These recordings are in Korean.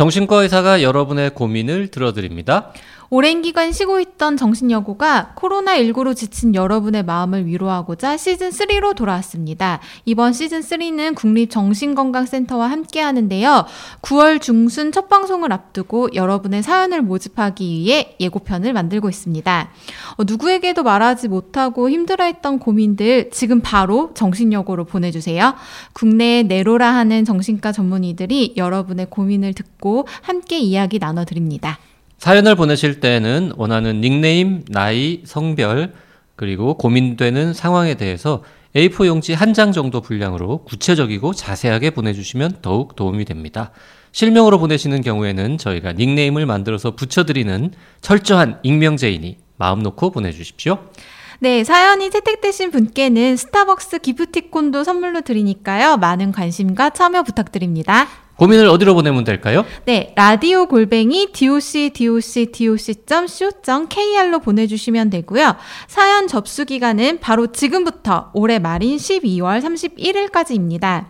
정신과 의사가 여러분의 고민을 들어드립니다. 오랜 기간 쉬고 있던 정신여고가 코로나19로 지친 여러분의 마음을 위로하고자 시즌3로 돌아왔습니다. 이번 시즌3는 국립정신건강센터와 함께 하는데요. 9월 중순 첫 방송을 앞두고 여러분의 사연을 모집하기 위해 예고편을 만들고 있습니다. 누구에게도 말하지 못하고 힘들어했던 고민들 지금 바로 정신여고로 보내주세요. 국내에 내로라 하는 정신과 전문의들이 여러분의 고민을 듣고 함께 이야기 나눠드립니다. 사연을 보내실 때는 원하는 닉네임, 나이, 성별, 그리고 고민되는 상황에 대해서 A4 용지 한 장 정도 분량으로 구체적이고 자세하게 보내주시면 더욱 도움이 됩니다. 실명으로 보내시는 경우에는 저희가 닉네임을 만들어서 붙여드리는 철저한 익명제이니 마음 놓고 보내주십시오. 네, 사연이 채택되신 분께는 스타벅스 기프티콘도 선물로 드리니까요. 많은 관심과 참여 부탁드립니다. 고민을 어디로 보내면 될까요? 네, radio@docdoc.co.kr로 보내주시면 되고요. 사연 접수 기간은 바로 지금부터 올해 말인 12월 31일까지입니다.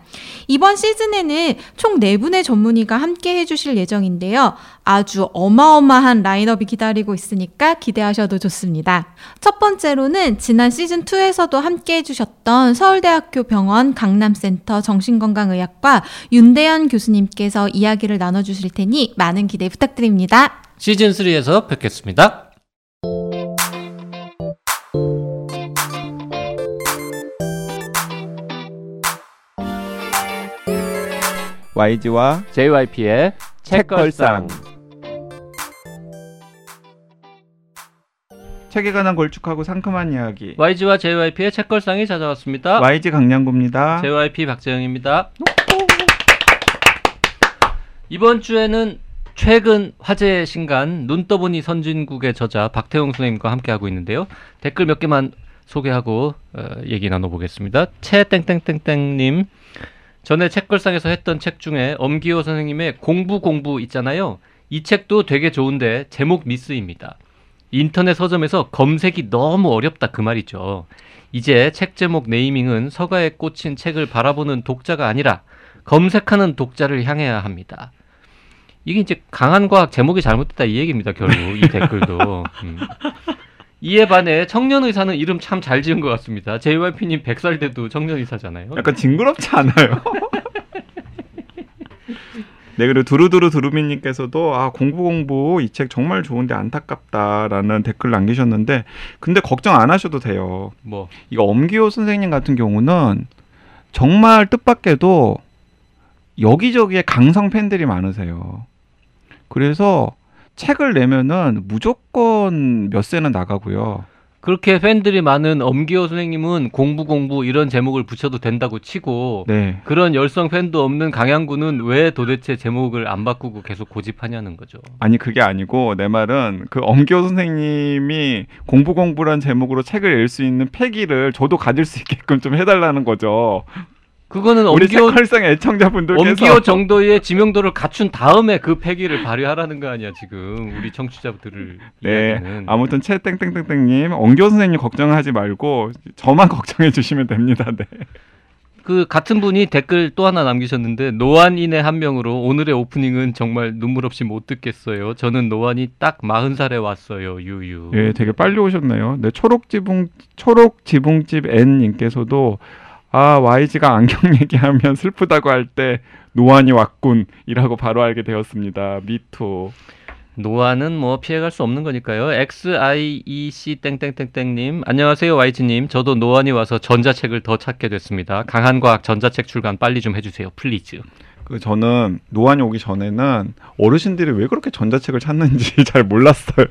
이번 시즌에는 총 4분의 전문의가 함께 해주실 예정인데요. 아주 어마어마한 라인업이 기다리고 있으니까 기대하셔도 좋습니다. 첫 번째로는 지난 시즌2에서도 함께 해주셨던 서울대학교 병원 강남센터 정신건강의학과 윤대현 교수님 께서 이야기를 나눠주실 테니 많은 기대 부탁드립니다. 시즌3에서 뵙겠습니다. YG와 JYP의 책걸상. 책에 관한 걸쭉하고 상큼한 이야기. YG와 JYP의 책걸상이 찾아왔습니다. YG 강량구입니다. JYP 박재영입니다. 이번 주에는 최근 화제의 신간 눈 떠보니 선진국의 저자 박태웅 선생님과 함께하고 있는데요. 댓글 몇 개만 소개하고 얘기 나눠보겠습니다. 채 땡땡땡땡님, 전에 책걸상에서 했던 책 중에 엄기호 선생님의 공부 있잖아요. 이 책도 되게 좋은데 제목 미스입니다. 인터넷 서점에서 검색이 너무 어렵다 그 말이죠. 이제 책 제목 네이밍은 서가에 꽂힌 책을 바라보는 독자가 아니라 검색하는 독자를 향해야 합니다. 이게 이제 강한 과학 제목이 잘못됐다 이 얘기입니다. 결국 이 댓글도. 이에 반해 청년의사는 이름 참 잘 지은 것 같습니다. JYP님 100살 돼도 청년의사잖아요. 약간 징그럽지 않아요? 네, 그리고 두루두루두루미님께서도 아 공부 이 책 정말 좋은데 안타깝다라는 댓글 남기셨는데, 근데 걱정 안 하셔도 돼요. 뭐 이거 엄기호 선생님 같은 경우는 정말 뜻밖에도 여기저기에 강성 팬들이 많으세요. 그래서 책을 내면은 무조건 몇 세는 나가고요. 그렇게 팬들이 많은 엄기호 선생님은 공부 이런 제목을 붙여도 된다고 치고, 네. 그런 열성 팬도 없는 강양구는 왜 도대체 제목을 안 바꾸고 계속 고집하냐는 거죠. 아니 그게 아니고 내 말은 그 엄기호 선생님이 공부란 제목으로 책을 낼 수 있는 패기를 저도 가질 수 있게끔 좀 해달라는 거죠. 그거는 우리 책걸상 애청자분들께서 엄기호 정도의 지명도를 갖춘 다음에 그 패기를 발휘하라는 거 아니야 지금 우리 청취자분들을. 네, 이야기는. 아무튼 채 땡땡땡땡님, 엄기호 선생님 걱정하지 말고 저만 걱정해 주시면 됩니다. 네. 그 같은 분이 댓글 또 하나 남기셨는데, 노안인의 한 명으로 오늘의 오프닝은 정말 눈물 없이 못 듣겠어요. 저는 노안이 딱 40살에 왔어요. 유유. 예, 되게 빨리 오셨네요. 네, 초록지붕집 N님께서도 아, YG가 안경 얘기하면 슬프다고 할 때 노안이 왔군이라고 바로 알게 되었습니다. 미투. 노안은 뭐 피해갈 수 없는 거니까요. XIEC 땡땡땡땡님, 안녕하세요 YG님. 저도 노안이 와서 전자책을 더 찾게 됐습니다. 강한 과학 전자책 출간 빨리 좀 해주세요. 플리즈. 그 저는 노안이 오기 전에는 어르신들이 왜 그렇게 전자책을 찾는지 잘 몰랐어요.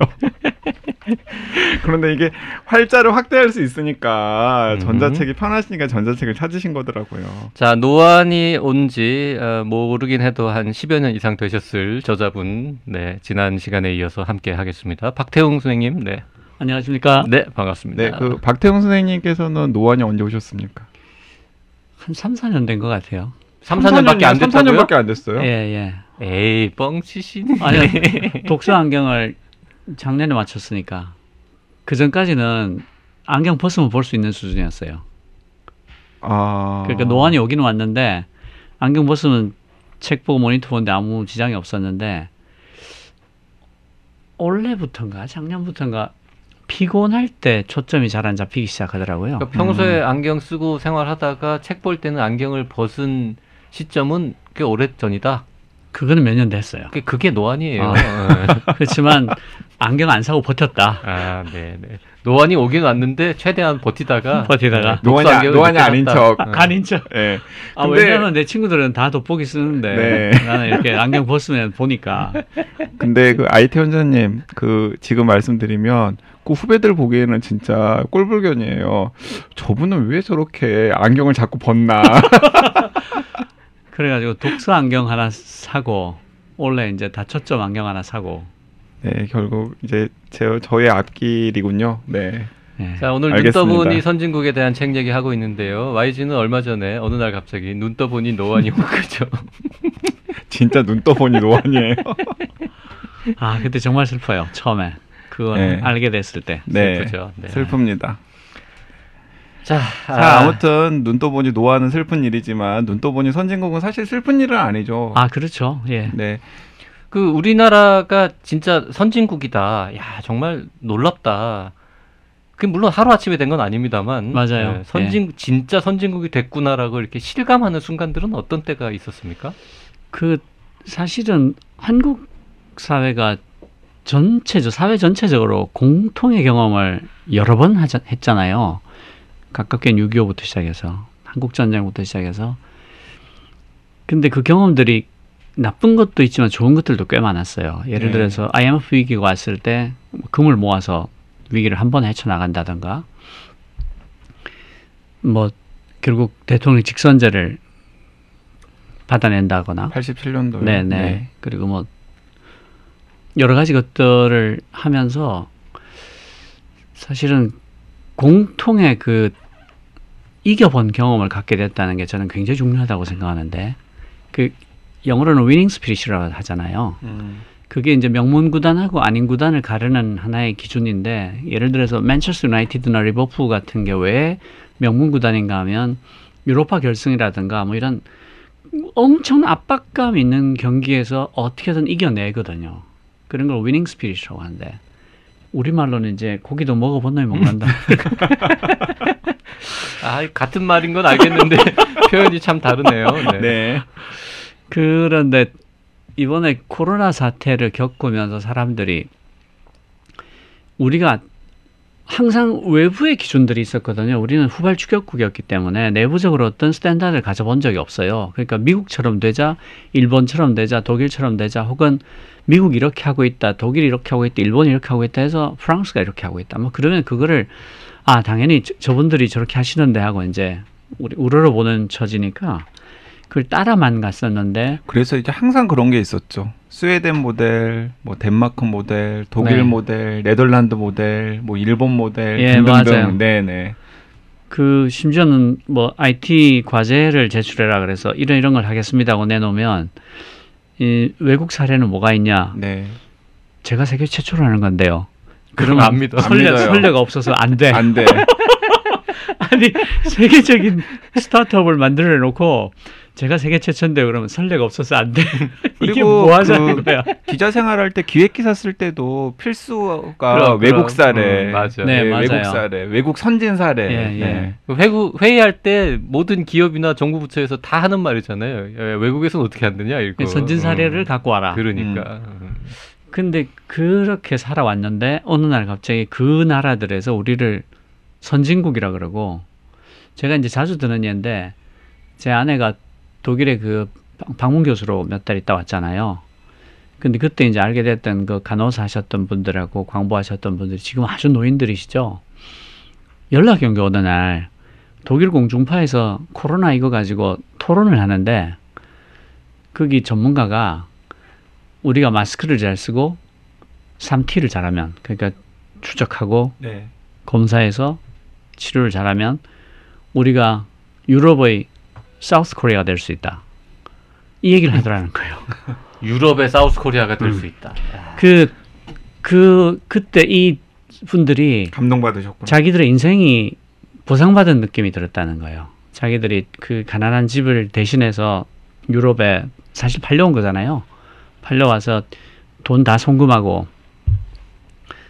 그런데 이게 활자를 확대할 수 있으니까 전자책이 편하시니까 전자책을 찾으신 거더라고요. 자, 노안이 온지 모르긴 해도 한 10여 년 이상 되셨을 저자분, 네, 지난 시간에 이어서 함께 하겠습니다. 박태웅 선생님, 네, 안녕하십니까? 네, 반갑습니다. 네, 그 박태웅 선생님께서는 노안이 언제 오셨습니까? 한 3, 4년 된 것 같아요. 3-4년밖에 안 됐다고요? 3-4년밖에 안 됐어요? 예, 예. 에이, 뻥치시네. 아니요, 독서 안경을 작년에 맞췄으니까 그 전까지는 안경 벗으면 볼 수 있는 수준이었어요. 아, 그러니까 노안이 오긴 왔는데 안경 벗으면 책 보고 모니터 보는데 아무 지장이 없었는데 원래부터인가 작년부터인가 피곤할 때 초점이 잘 안 잡히기 시작하더라고요. 그러니까 평소에 안경 쓰고 생활하다가 책 볼 때는 안경을 벗은 시점은 꽤 오래전이다. 그거는 몇 년 됐어요. 그게 노안이에요. 그렇지만 안경 안 사고 버텼다. 아, 네네. 노안이 오긴 왔는데 최대한 버티다가 노안이 아닌 척. 아닌 척. 네. 아, 근데... 왜냐하면 내 친구들은 다 돋보기 쓰는데 네. 나는 이렇게 안경 벗으면 보니까. 근데 그 IT 원장님 그 지금 말씀드리면 그 후배들 보기에는 진짜 꼴불견이에요. 저분은 왜 저렇게 안경을 자꾸 벗나. 그래가지고 독서 안경 하나 사고 원래 이제 다 초점 안경 하나 사고. 네, 결국 이제 저의 앞길이군요. 네. 네. 자, 오늘 알겠습니다. 눈떠보니 선진국에 대한 책 얘기하고 있는데요. YG는 얼마 전에 어느 날 갑자기 눈떠보니 노안이 온 거죠. 진짜 눈떠보니 노안이에요. 아, 그때 정말 슬퍼요. 처음에 그걸 네. 알게 됐을 때 슬프죠. 네. 슬픕니다. 자, 아무튼 눈떠보니 노안은 슬픈 일이지만 눈떠보니 선진국은 사실 슬픈 일은 아니죠. 아, 그렇죠. 예. 네. 그 우리나라가 진짜 선진국이다. 야, 정말 놀랍다. 그 물론 하루아침에 된 건 아닙니다만 맞아요. 네, 예. 진짜 선진국이 됐구나라고 이렇게 실감하는 순간들은 어떤 때가 있었습니까? 그 사실은 한국 사회가 사회 전체적으로 공통의 경험을 여러 번 했잖아요. 가깝게는 6.25부터 시작해서 한국전쟁부터 시작해서. 근데 그 경험들이 나쁜 것도 있지만 좋은 것들도 꽤 많았어요. 예를 들어서 IMF 위기가 왔을 때 금을 모아서 위기를 한 번에 헤쳐나간다던가 뭐 결국 대통령 직선제를 받아낸다거나 87년도에 네네. 네. 그리고 뭐 여러 가지 것들을 하면서 사실은 공통의 그 이겨본 경험을 갖게 됐다는 게 저는 굉장히 중요하다고 생각하는데 그 영어로는 winning spirit이라고 하잖아요. 그게 이제 명문 구단하고 아닌 구단을 가르는 하나의 기준인데 예를 들어서 맨체스터 유나이티드나 리버풀 같은 게 왜 명문 구단인가 하면 유로파 결승이라든가 뭐 이런 엄청 압박감 있는 경기에서 어떻게든 이겨내거든요. 그런 걸 winning spirit이라고 하는데 우리말로는 이제 고기도 먹어본 놈이 먹는다. 아, 같은 말인 건 알겠는데 표현이 참 다르네요. 네. 네. 그런데 이번에 코로나 사태를 겪으면서 사람들이 우리가 항상 외부의 기준들이 있었거든요. 우리는 후발추격국이었기 때문에 내부적으로 어떤 스탠다드를 가져본 적이 없어요. 그러니까 미국처럼 되자, 일본처럼 되자, 독일처럼 되자, 혹은 미국이 이렇게 하고 있다, 독일이 이렇게 하고 있다, 일본이 이렇게 하고 있다 해서 프랑스가 이렇게 하고 있다. 뭐 그러면 그거를 아 당연히 저분들이 저렇게 하시는데 하고 이제 우러러보는 처지니까 그걸 따라만 갔었는데 그래서 이제 항상 그런 게 있었죠. 스웨덴 모델, 뭐 덴마크 모델, 독일 네. 모델, 네덜란드 모델, 뭐 일본 모델 예, 등등. 네네. 그 심지어는 뭐 IT 과제를 제출해라 그래서 이런 걸 하겠습니다고 내놓으면 이 외국 사례는 뭐가 있냐? 네. 제가 세계 최초로 하는 건데요. 그럼 안 믿어. 설레가 없어서 안 돼. 안 돼. 아니 세계적인 스타트업을 만들어 놓고. 제가 세계 최초인데 그러면 설레가 없어서 안 돼. 그리고 뭐 하자는 거야. 기자 생활할 때 기획기사 쓸 때도 필수가 외국 사례, 맞아. 네, 네, 맞아요. 외국 사례, 외국 선진 사례. 예, 예. 네. 회의할 때 모든 기업이나 정부 부처에서 다 하는 말이잖아요. 외국에서는 어떻게 안 되냐 이거. 선진 사례를 갖고 와라. 그러니까. 근데 그렇게 살아왔는데 어느 날 갑자기 그 나라들에서 우리를 선진국이라 그러고 제가 이제 자주 드는 예인데 제 아내가 독일에 그 방문 교수로 몇 달 있다 왔잖아요. 근데 그때 이제 알게 됐던 그 간호사 하셨던 분들하고 광부하셨던 분들이 지금 아주 노인들이시죠. 연락이 온 게 어느 날 독일 공중파에서 코로나 이거 가지고 토론을 하는데 거기 전문가가 우리가 마스크를 잘 쓰고 3T를 잘하면 그러니까 추적하고 네. 검사해서 치료를 잘하면 우리가 유럽의 사우스 코리아가 될 수 있다. 이 얘기를 하더라는 거예요. 유럽의 사우스 코리아가 될 수 있다. 그때 이 분들이 감동받으셨구나. 자기들의 인생이 보상받은 느낌이 들었다는 거예요. 자기들이 그 가난한 집을 대신해서 유럽의 사실 팔려온 거잖아요. 팔려와서 돈 다 송금하고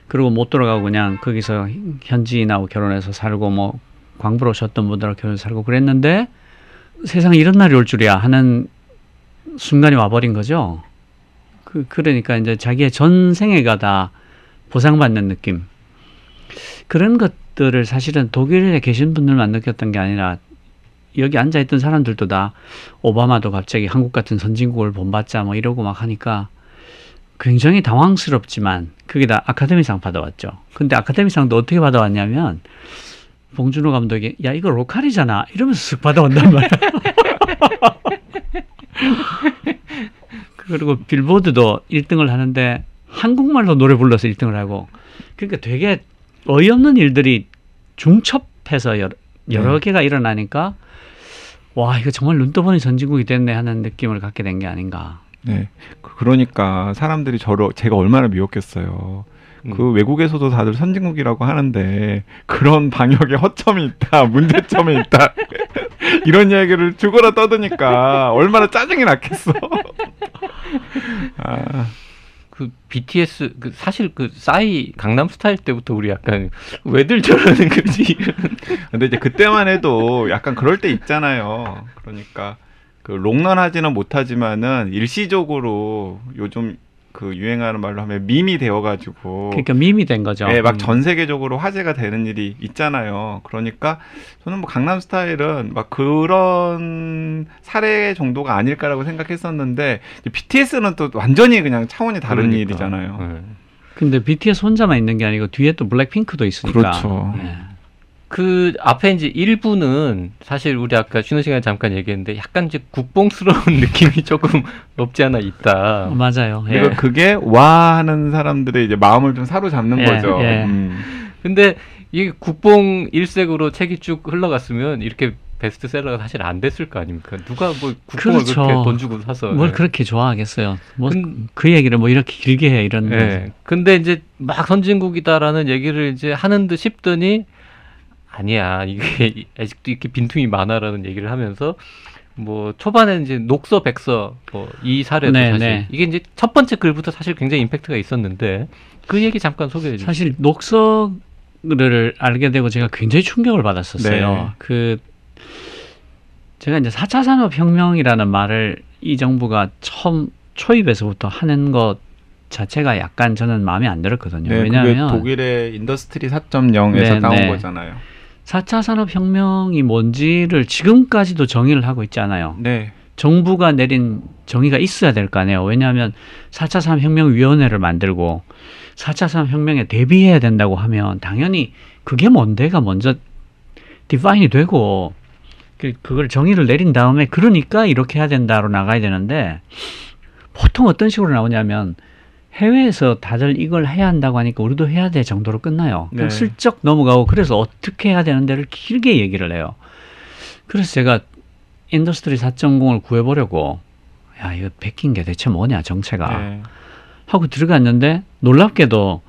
그리고 못 돌아가고 그냥 거기서 현지인하고 결혼해서 살고 뭐 광부로 오셨던 분들하고 결혼해서 살고 그랬는데 세상에 이런 날이 올 줄이야 하는 순간이 와버린 거죠. 그러니까 이제 자기의 전생애가 다 보상받는 느낌. 그런 것들을 사실은 독일에 계신 분들만 느꼈던 게 아니라 여기 앉아있던 사람들도 다 오바마도 갑자기 한국 같은 선진국을 본받자 뭐 이러고 막 하니까 굉장히 당황스럽지만 그게 다 아카데미상 받아왔죠. 근데 아카데미상도 어떻게 받아왔냐면 봉준호 감독이 야 이거 로컬이잖아 이러면서 쓱 받아온단 말이야. 그리고 빌보드도 1등을 하는데 한국말로 노래 불러서 1등을 하고 그러니까 되게 어이없는 일들이 중첩해서 여러 개가 일어나니까 와 이거 정말 눈도 보니 선진국이 됐네 하는 느낌을 갖게 된 게 아닌가. 네, 그러니까 사람들이 제가 얼마나 미웠겠어요. 그 외국에서도 다들 선진국이라고 하는데 그런 방역에 허점이 있다, 문제점이 있다 이런 이야기를 죽어라 떠드니까 얼마나 짜증이 났겠어. 아. 그 BTS 그 사실 그 싸이 강남 스타일 때부터 우리 약간 왜들 저러는 거지. 근데 이제 그때만 해도 약간 그럴 때 있잖아요. 그러니까 그 롱런하지는 못하지만은 일시적으로 요즘 그 유행하는 말로 하면 밈이 되어가지고. 그러니까 밈이 된 거죠. 네, 막 전 세계적으로 화제가 되는 일이 있잖아요. 그러니까 저는 뭐 강남 스타일은 막 그런 사례 정도가 아닐까라고 생각했었는데 BTS는 또 완전히 그냥 차원이 다른 그러니까. 일이잖아요. 네. 근데 BTS 혼자만 있는 게 아니고 뒤에 또 블랙핑크도 있으니까. 그렇죠. 네. 그 앞에 이제 일부는 사실 우리 아까 쉬는 시간에 잠깐 얘기했는데 약간 이제 국뽕스러운 느낌이 조금 없지 않아 있다. 맞아요. 예. 그러니까 그게 와 하는 사람들의 이제 마음을 좀 사로잡는 거죠. 예. 근데 이게 국뽕 일색으로 책이 쭉 흘러갔으면 이렇게 베스트셀러가 사실 안 됐을 거 아닙니까? 누가 뭐 국뽕을 그렇죠. 그렇게 돈 주고 사서 뭘 그렇게 좋아하겠어요. 뭐 그 얘기를 뭐 이렇게 길게 해 이런. 예. 근데 이제 막 선진국이다라는 얘기를 이제 하는 듯 싶더니. 아니야 이게 아직도 이렇게 빈틈이 많아라는 얘기를 하면서 뭐 초반에 이제 녹서 백서 뭐 이 사례도 네, 사실 네. 이게 이제 첫 번째 글부터 사실 굉장히 임팩트가 있었는데 그 얘기 잠깐 소개해 주세요. 사실 녹서를 알게 되고 제가 굉장히 충격을 받았었어요. 네. 그 제가 이제 4차 산업혁명이라는 말을 이 정부가 처음 초입에서부터 하는 것 자체가 약간 저는 마음에 안 들었거든요. 네, 왜냐하면 그게 독일의 인더스트리 4.0에서 네, 나온 네. 거잖아요. 4차 산업혁명이 뭔지를 지금까지도 정의를 하고 있잖아요. 네. 정부가 내린 정의가 있어야 될 거 아니에요. 왜냐하면 4차 산업혁명위원회를 만들고 4차 산업혁명에 대비해야 된다고 하면 당연히 그게 뭔데가 먼저 디파인이 되고 그걸 정의를 내린 다음에 그러니까 이렇게 해야 된다로 나가야 되는데 보통 어떤 식으로 나오냐면 해외에서 다들 이걸 해야 한다고 하니까 우리도 해야 돼 정도로 끝나요. 네. 슬쩍 넘어가고 그래서 어떻게 해야 되는데를 길게 얘기를 해요. 그래서 제가 인더스트리 4.0을 구해보려고 야 이거 베낀 게 대체 뭐냐 정체가 네. 하고 들어갔는데 놀랍게도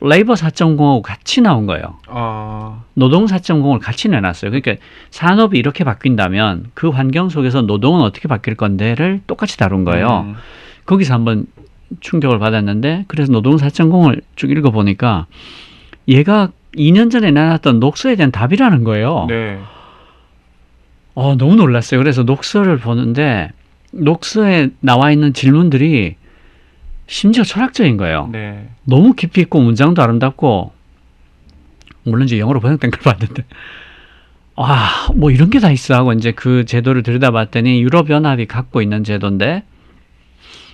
레이버 4.0하고 같이 나온 거예요. 노동 4.0을 같이 내놨어요. 그러니까 산업이 이렇게 바뀐다면 그 환경 속에서 노동은 어떻게 바뀔 건데를 똑같이 다룬 거예요. 거기서 한번 충격을 받았는데 그래서 노동 4.0을 쭉 읽어보니까 얘가 2년 전에 내놨던 녹서에 대한 답이라는 거예요. 네. 너무 놀랐어요. 그래서 녹서를 보는데 녹서에 나와 있는 질문들이 심지어 철학적인 거예요. 네. 너무 깊이 있고 문장도 아름답고 물론 이제 영어로 번역된 걸 봤는데 아, 뭐 이런 게 다 있어 하고 이제 그 제도를 들여다봤더니 유럽연합이 갖고 있는 제도인데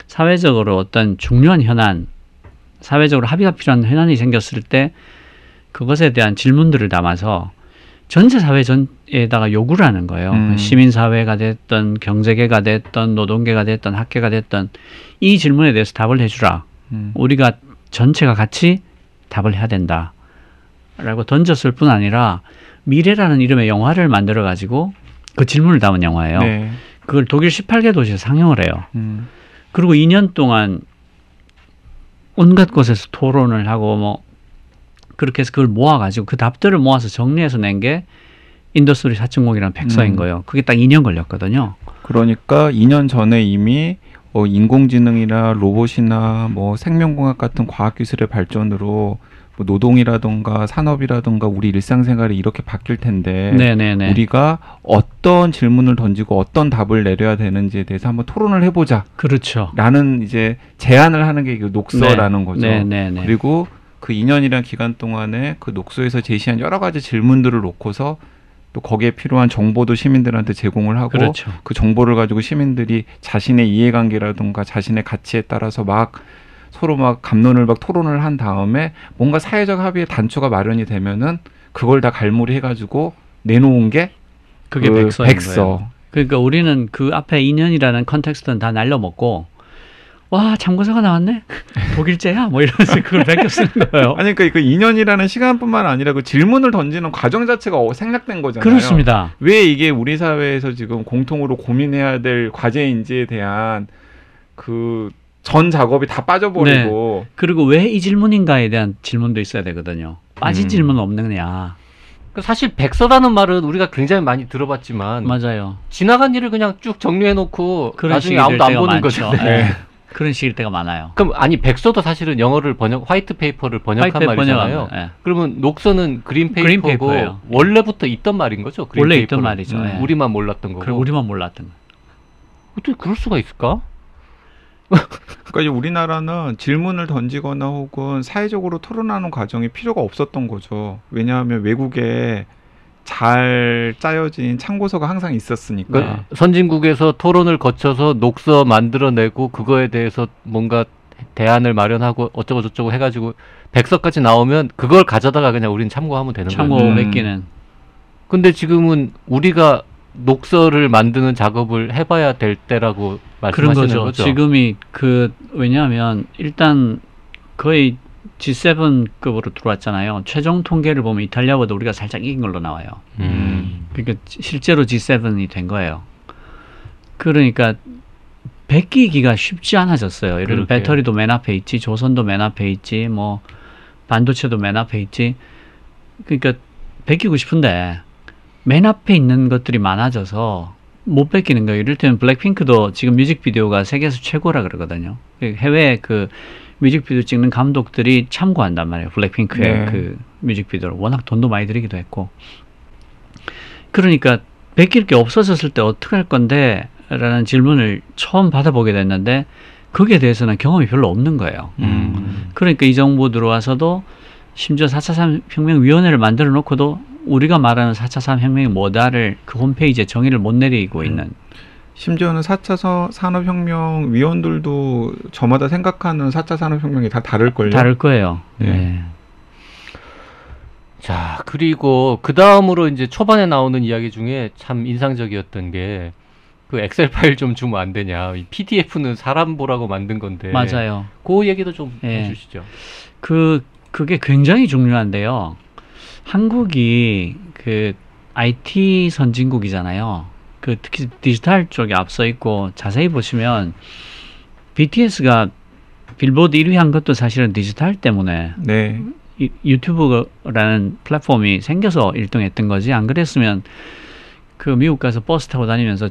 사회적으로 어떤 중요한 현안, 사회적으로 합의가 필요한 현안이 생겼을 때 그것에 대한 질문들을 담아서 전체 사회에다가 요구를 하는 거예요. 시민사회가 됐든 경제계가 됐든 노동계가 됐든 학계가 됐든 이 질문에 대해서 답을 해주라. 우리가 전체가 같이 답을 해야 된다. 라고 던졌을 뿐 아니라 미래라는 이름의 영화를 만들어가지고 그 질문을 담은 영화예요. 네. 그걸 독일 18개 도시에서 상영을 해요. 그리고 2년 동안 온갖 곳에서 토론을 하고 뭐 그렇게 해서 그걸 모아가지고 그 답들을 모아서 정리해서 낸 게 인더스토리 4.0이라는 백서인 거예요. 그게 딱 2년 걸렸거든요. 그러니까 2년 전에 이미 인공지능이나 로봇이나 뭐 생명공학 같은 과학기술의 발전으로 뭐 노동이라든가 산업이라든가 우리 일상생활이 이렇게 바뀔 텐데 네네네. 우리가 어떤 질문을 던지고 어떤 답을 내려야 되는지에 대해서 한번 토론을 해보자. 그렇죠. 라는 이제 제안을 하는 게 녹서라는 네. 거죠. 네네네. 그리고 그 2년이란 기간 동안에 그 녹서에서 제시한 여러 가지 질문들을 놓고서 또 거기에 필요한 정보도 시민들한테 제공을 하고 그렇죠. 그 정보를 가지고 시민들이 자신의 이해관계라든가 자신의 가치에 따라서 막 서로 막 감론을 막 토론을 한 다음에 뭔가 사회적 합의의 단초가 마련이 되면은 그걸 다 갈무리 해가지고 내놓은 게 그게 그 백서. 거예요. 그러니까 우리는 그 앞에 2년이라는 컨텍스트는 다 날려먹고 와 참고서가 나왔네? 독일제야? 뭐 이러면서 그걸 베껴 쓰는 거예요. 아니 그러니까 그 2년이라는 시간뿐만 아니라 그 질문을 던지는 과정 자체가 생략된 거잖아요. 그렇습니다. 왜 이게 우리 사회에서 지금 공통으로 고민해야 될 과제인지에 대한 그 전 작업이 다 빠져버리고 네. 그리고 왜 이 질문인가에 대한 질문도 있어야 되거든요. 빠진 질문은 없느냐. 사실 백서라는 말은 우리가 굉장히 많이 들어봤지만 맞아요. 지나간 일을 그냥 쭉 정리해놓고 나중에 아무도 안 보는 거죠. 네. 그런 식일 때가 많아요. 그럼 아니 백서도 사실은 영어를 화이트 페이퍼를 번역한 말이잖아요. 예. 그러면 녹서는 그린 페이퍼고 원래부터 있던 말인 거죠? 원래 페이퍼는. 있던 말이죠. 예. 우리만 몰랐던 거고. 우리만 몰랐던 거. 어떻게 그럴 수가 있을까? 그러니까 우리나라는 질문을 던지거나 혹은 사회적으로 토론하는 과정이 필요가 없었던 거죠. 왜냐하면 외국에 잘 짜여진 참고서가 항상 있었으니까. 그러니까 선진국에서 토론을 거쳐서 녹서 만들어내고 그거에 대해서 뭔가 대안을 마련하고 어쩌고저쩌고 해가지고 백서까지 나오면 그걸 가져다가 그냥 우리는 참고하면 되는 거예요. 참고 맺기는. 근데 지금은 우리가 녹서를 만드는 작업을 해봐야 될 때라고 말씀하시는 그런 거죠. 지금이 왜냐하면 일단 거의 G7급으로 들어왔잖아요. 최종 통계를 보면 이탈리아보다 우리가 살짝 이긴 걸로 나와요. 그러니까 실제로 G7이 된 거예요. 그러니까 베끼기가 쉽지 않아졌어요. 예를 들어 배터리도 맨 앞에 있지, 조선도 맨 앞에 있지, 뭐 반도체도 맨 앞에 있지. 그러니까 베끼고 싶은데 맨 앞에 있는 것들이 많아져서 못 베끼는 거예요. 이를테면 블랙핑크도 지금 뮤직비디오가 세계에서 최고라 그러거든요. 해외에 뮤직비디오 찍는 감독들이 참고한단 말이에요. 블랙핑크의 네. 그 뮤직비디오를 워낙 돈도 많이 들이기도 했고. 그러니까 베낄 게 없어졌을 때 어떻게 할 건데? 라는 질문을 처음 받아보게 됐는데 거기에 대해서는 경험이 별로 없는 거예요. 그러니까 이 정부 들어와서도 심지어 4차 산업혁명위원회를 만들어 놓고도 우리가 말하는 4차 산업혁명이 뭐다를 그 홈페이지에 정의를 못 내리고 있는 심지어는 4차 산업혁명 위원들도 저마다 생각하는 4차 산업혁명이 다 다를걸요? 다를 거예요. 네. 네. 자, 그리고 그 다음으로 이제 초반에 나오는 이야기 중에 참 인상적이었던 게 그 엑셀 파일 좀 주면 안 되냐. 이 PDF는 사람 보라고 만든 건데. 맞아요. 그 얘기도 좀 네. 해주시죠. 그게 굉장히 중요한데요. 한국이 그 IT 선진국이잖아요. 특히 디지털 쪽에 앞서 있고 자세히 보시면 BTS가 빌보드 1위 한 것도 사실은 디지털 때문에 네. 유튜브라는 플랫폼이 생겨서 1등 했던 거지 안 그랬으면 그 미국 가서 버스 타고 다니면서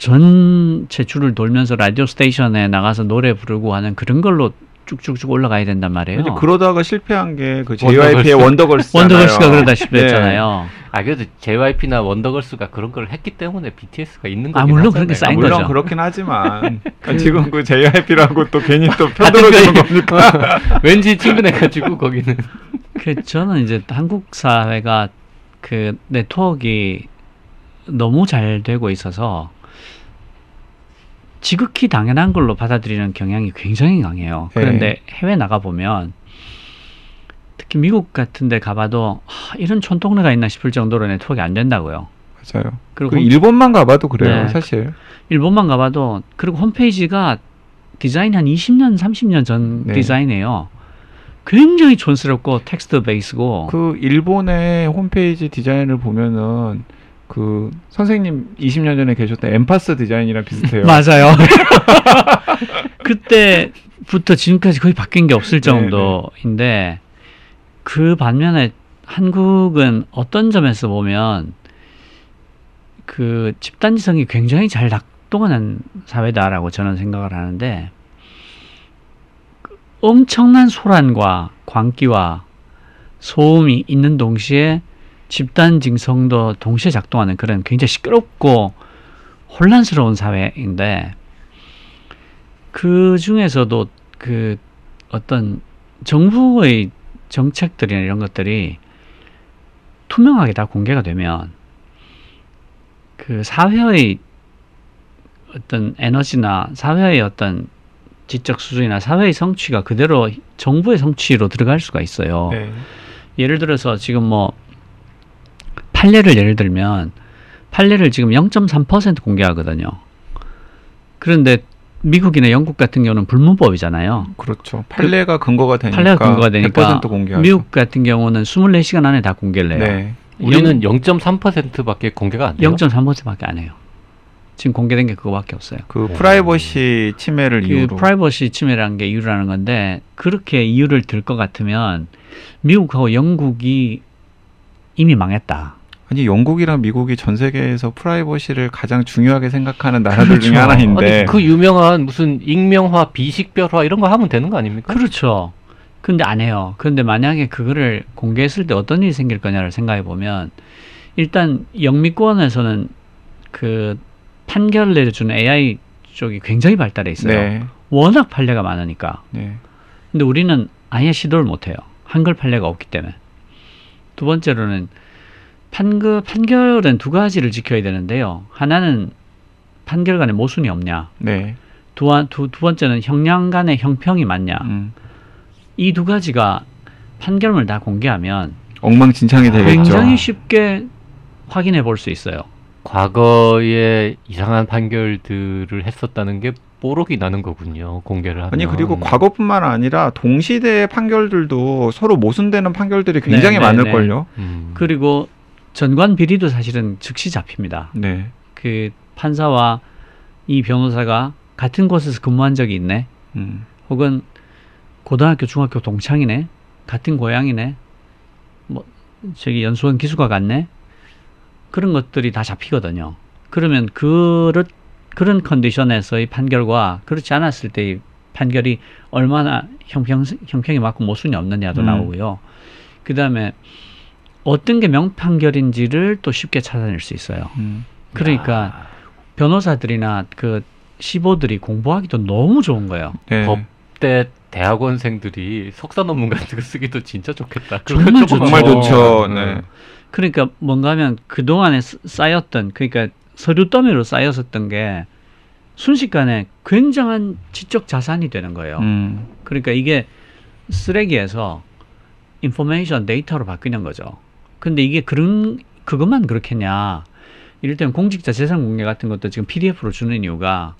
전체 줄을 돌면서 라디오 스테이션에 나가서 노래 부르고 하는 그런 걸로 쭉쭉쭉 올라가야 된단 말이에요. 그러다가 실패한 게 그 JYP의 원더걸스잖아요. 원더걸스가 그러다 실패했잖아요. 네. 아 그래도 JYP나 원더걸스가 그런 걸 했기 때문에 BTS가 있는 거긴 하잖아요. 물론 그런 게 쌓인 거죠. 물론 그렇긴 하지만 지금 그 JYP라고 또 괜히 또 편들어주는 겁니까? 왠지 친근해가지고 거기는. 저는 이제 한국 사회가 그 네트워크가 너무 잘 되고 있어서 지극히 당연한 걸로 받아들이는 경향이 굉장히 강해요. 그런데 해외 나가보면 특히 미국 같은 데 가봐도 이런 촌동네가 있나 싶을 정도로 네트워크가 안 된다고요. 맞아요. 그리고 일본만 가봐도 그래요. 네, 사실. 일본만 가봐도 그리고 홈페이지가 디자인 한 20년, 30년 전 네. 디자인이에요. 굉장히 촌스럽고 텍스트 베이스고 일본의 홈페이지 디자인을 보면은 선생님 20년 전에 계셨던 엠파스 디자인이랑 비슷해요. 맞아요. 그때부터 지금까지 거의 바뀐 게 없을 정도인데 그 반면에 한국은 어떤 점에서 보면 그 집단지성이 굉장히 잘 작동하는 사회다라고 저는 생각을 하는데, 엄청난 소란과 광기와 소음이 있는 동시에 집단지성도 동시에 작동하는 그런 굉장히 시끄럽고 혼란스러운 사회인데, 그 중에서도 그 어떤 정부의 정책들이나 이런 것들이 투명하게 다 공개가 되면 그 사회의 어떤 에너지나 사회의 어떤 지적 수준이나 사회의 성취가 그대로 정부의 성취로 들어갈 수가 있어요. 네. 예를 들어서 지금 뭐 판례를 예를 들면 판례를 지금 0.3% 공개하거든요. 그런데 미국이나 영국 같은 경우는 불문법이잖아요. 그렇죠. 판례가 근거가 되니까, 100% 공개하죠. 미국 같은 경우는 24시간 안에 다 공개를 해요. 네. 우리는 0.3%밖에 공개가 안 돼요. 0.3%밖에 안 해요. 지금 공개된 게 그거밖에 없어요. 그 프라이버시 침해를 이유로. 프라이버시 침해라는 게 이유라는 건데, 그렇게 이유를 들 것 같으면 미국하고 영국이 이미 망했다. 아니, 영국이랑 미국이 전 세계에서 프라이버시를 가장 중요하게 생각하는 나라들 그렇죠. 중에 하나인데. 아니, 그 유명한 무슨 익명화, 비식별화 이런 거 하면 되는 거 아닙니까? 그렇죠. 근데 안 해요. 그런데 만약에 그거를 공개했을 때 어떤 일이 생길 거냐를 생각해 보면, 일단 영미권에서는 그 판결을 내려주는 AI 쪽이 굉장히 발달해 있어요. 네. 워낙 판례가 많으니까. 네. 근데 우리는 아예 시도를 못 해요. 한글 판례가 없기 때문에. 두 번째로는 판결은 두 가지를 지켜야 되는데요. 하나는 판결 간에 모순이 없냐. 네. 두 번째는 형량 간의 형평이 맞냐. 이 두 가지가 판결문을 다 공개하면 엉망진창이 되겠죠. 굉장히 쉽게 확인해 볼 수 있어요. 과거에 이상한 판결들을 했었다는 게 뽀록이 나는 거군요. 공개를 하면. 아니, 그리고 과거뿐만 아니라 동시대의 판결들도 서로 모순되는 판결들이 굉장히 많을걸요. 그리고 전관 비리도 사실은 즉시 잡힙니다. 네. 그 판사와 이 변호사가 같은 곳에서 근무한 적이 있네. 혹은 고등학교, 중학교 동창이네. 같은 고향이네. 뭐 저기 연수원 기숙아 같네. 그런 것들이 다 잡히거든요. 그러면 그런 컨디션에서의 판결과 그렇지 않았을 때의 판결이 얼마나 형평이 맞고 모순이 없느냐도 나오고요. 그 다음에 어떤 게 명판결인지를 또 쉽게 찾아낼 수 있어요. 그러니까 변호사들이나 그 시보들이 공부하기도 너무 좋은 거예요. 네. 법대 대학원생들이 석사 논문 같은 거 쓰기도 진짜 좋겠다. 정말 좋죠. 네. 그러니까 뭔가 하면 그동안에 쌓였던, 그러니까 서류 더미로 쌓였었던 게 순식간에 굉장한 지적 자산이 되는 거예요. 그러니까 이게 쓰레기에서 인포메이션 데이터로 바뀌는 거죠. 근데 이게 그것만 그렇겠냐. 이럴 때는 공직자 재산 공개 같은 것도 지금 PDF로 주는 이유가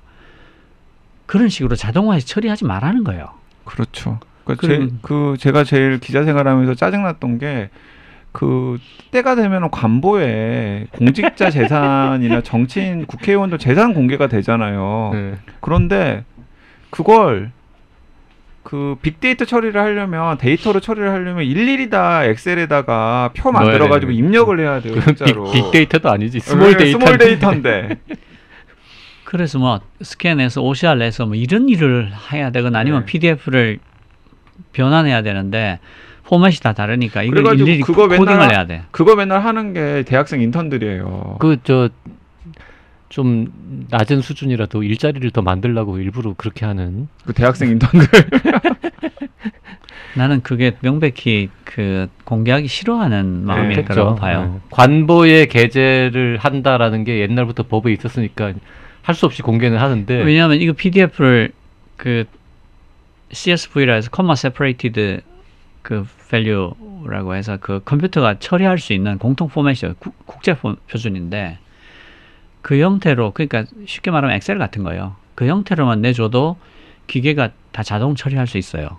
그런 식으로 자동화해서 처리하지 말라는 거예요. 그렇죠. 제가 제일 기자 생활하면서 짜증났던 게, 그 때가 되면 관보에 공직자 재산이나 정치인 국회의원도 재산 공개가 되잖아요. 네. 그런데 그걸 그 빅데이터 처리를 하려면, 데이터로 처리를 하려면 일일이 다 엑셀에다가 표 만들어가지고 입력을 해야 돼요. 진짜로. 빅데이터도 아니지. 스몰 데이터인데. 그래서 뭐 스캔해서 OCR 해서 뭐 이런 일을 해야 되거나 아니면 PDF를 변환해야 되는데 포맷이 다 다르니까 이걸 일일이 코딩을 해야 돼. 그거 맨날 하는 게 대학생 인턴들이에요. 좀 낮은 수준이라도 일자리를 더 만들려고 일부러 그렇게 하는 그 대학생 인턴들. 나는 그게 명백히 그 공개하기 싫어하는 마음이라고 봐요. 네. 관보에 게재를 한다라는 게 옛날부터 법에 있었으니까 할 수 없이 공개는 하는데, 왜냐하면 이거 PDF를 그 CSV라 해서 comma separated 그 value라고 해서 그 컴퓨터가 처리할 수 있는 공통 포맷이에요. 국제 표준인데 그 형태로, 그러니까 쉽게 말하면 엑셀 같은 거예요. 그 형태로만 내줘도 기계가 다 자동 처리할 수 있어요.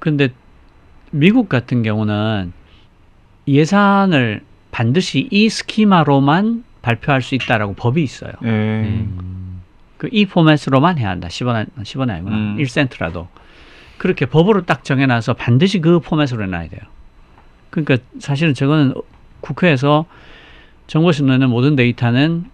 근데 미국 같은 경우는 예산을 반드시 이 스키마로만 발표할 수 있다라고 법이 있어요. 그 이 포맷으로만 해야 한다. 10원이 아니구나. 1센트라도. 그렇게 법으로 딱 정해놔서 반드시 그 포맷으로 해놔야 돼요. 그러니까 사실은 저거는 국회에서 정보신호는 모든 데이터는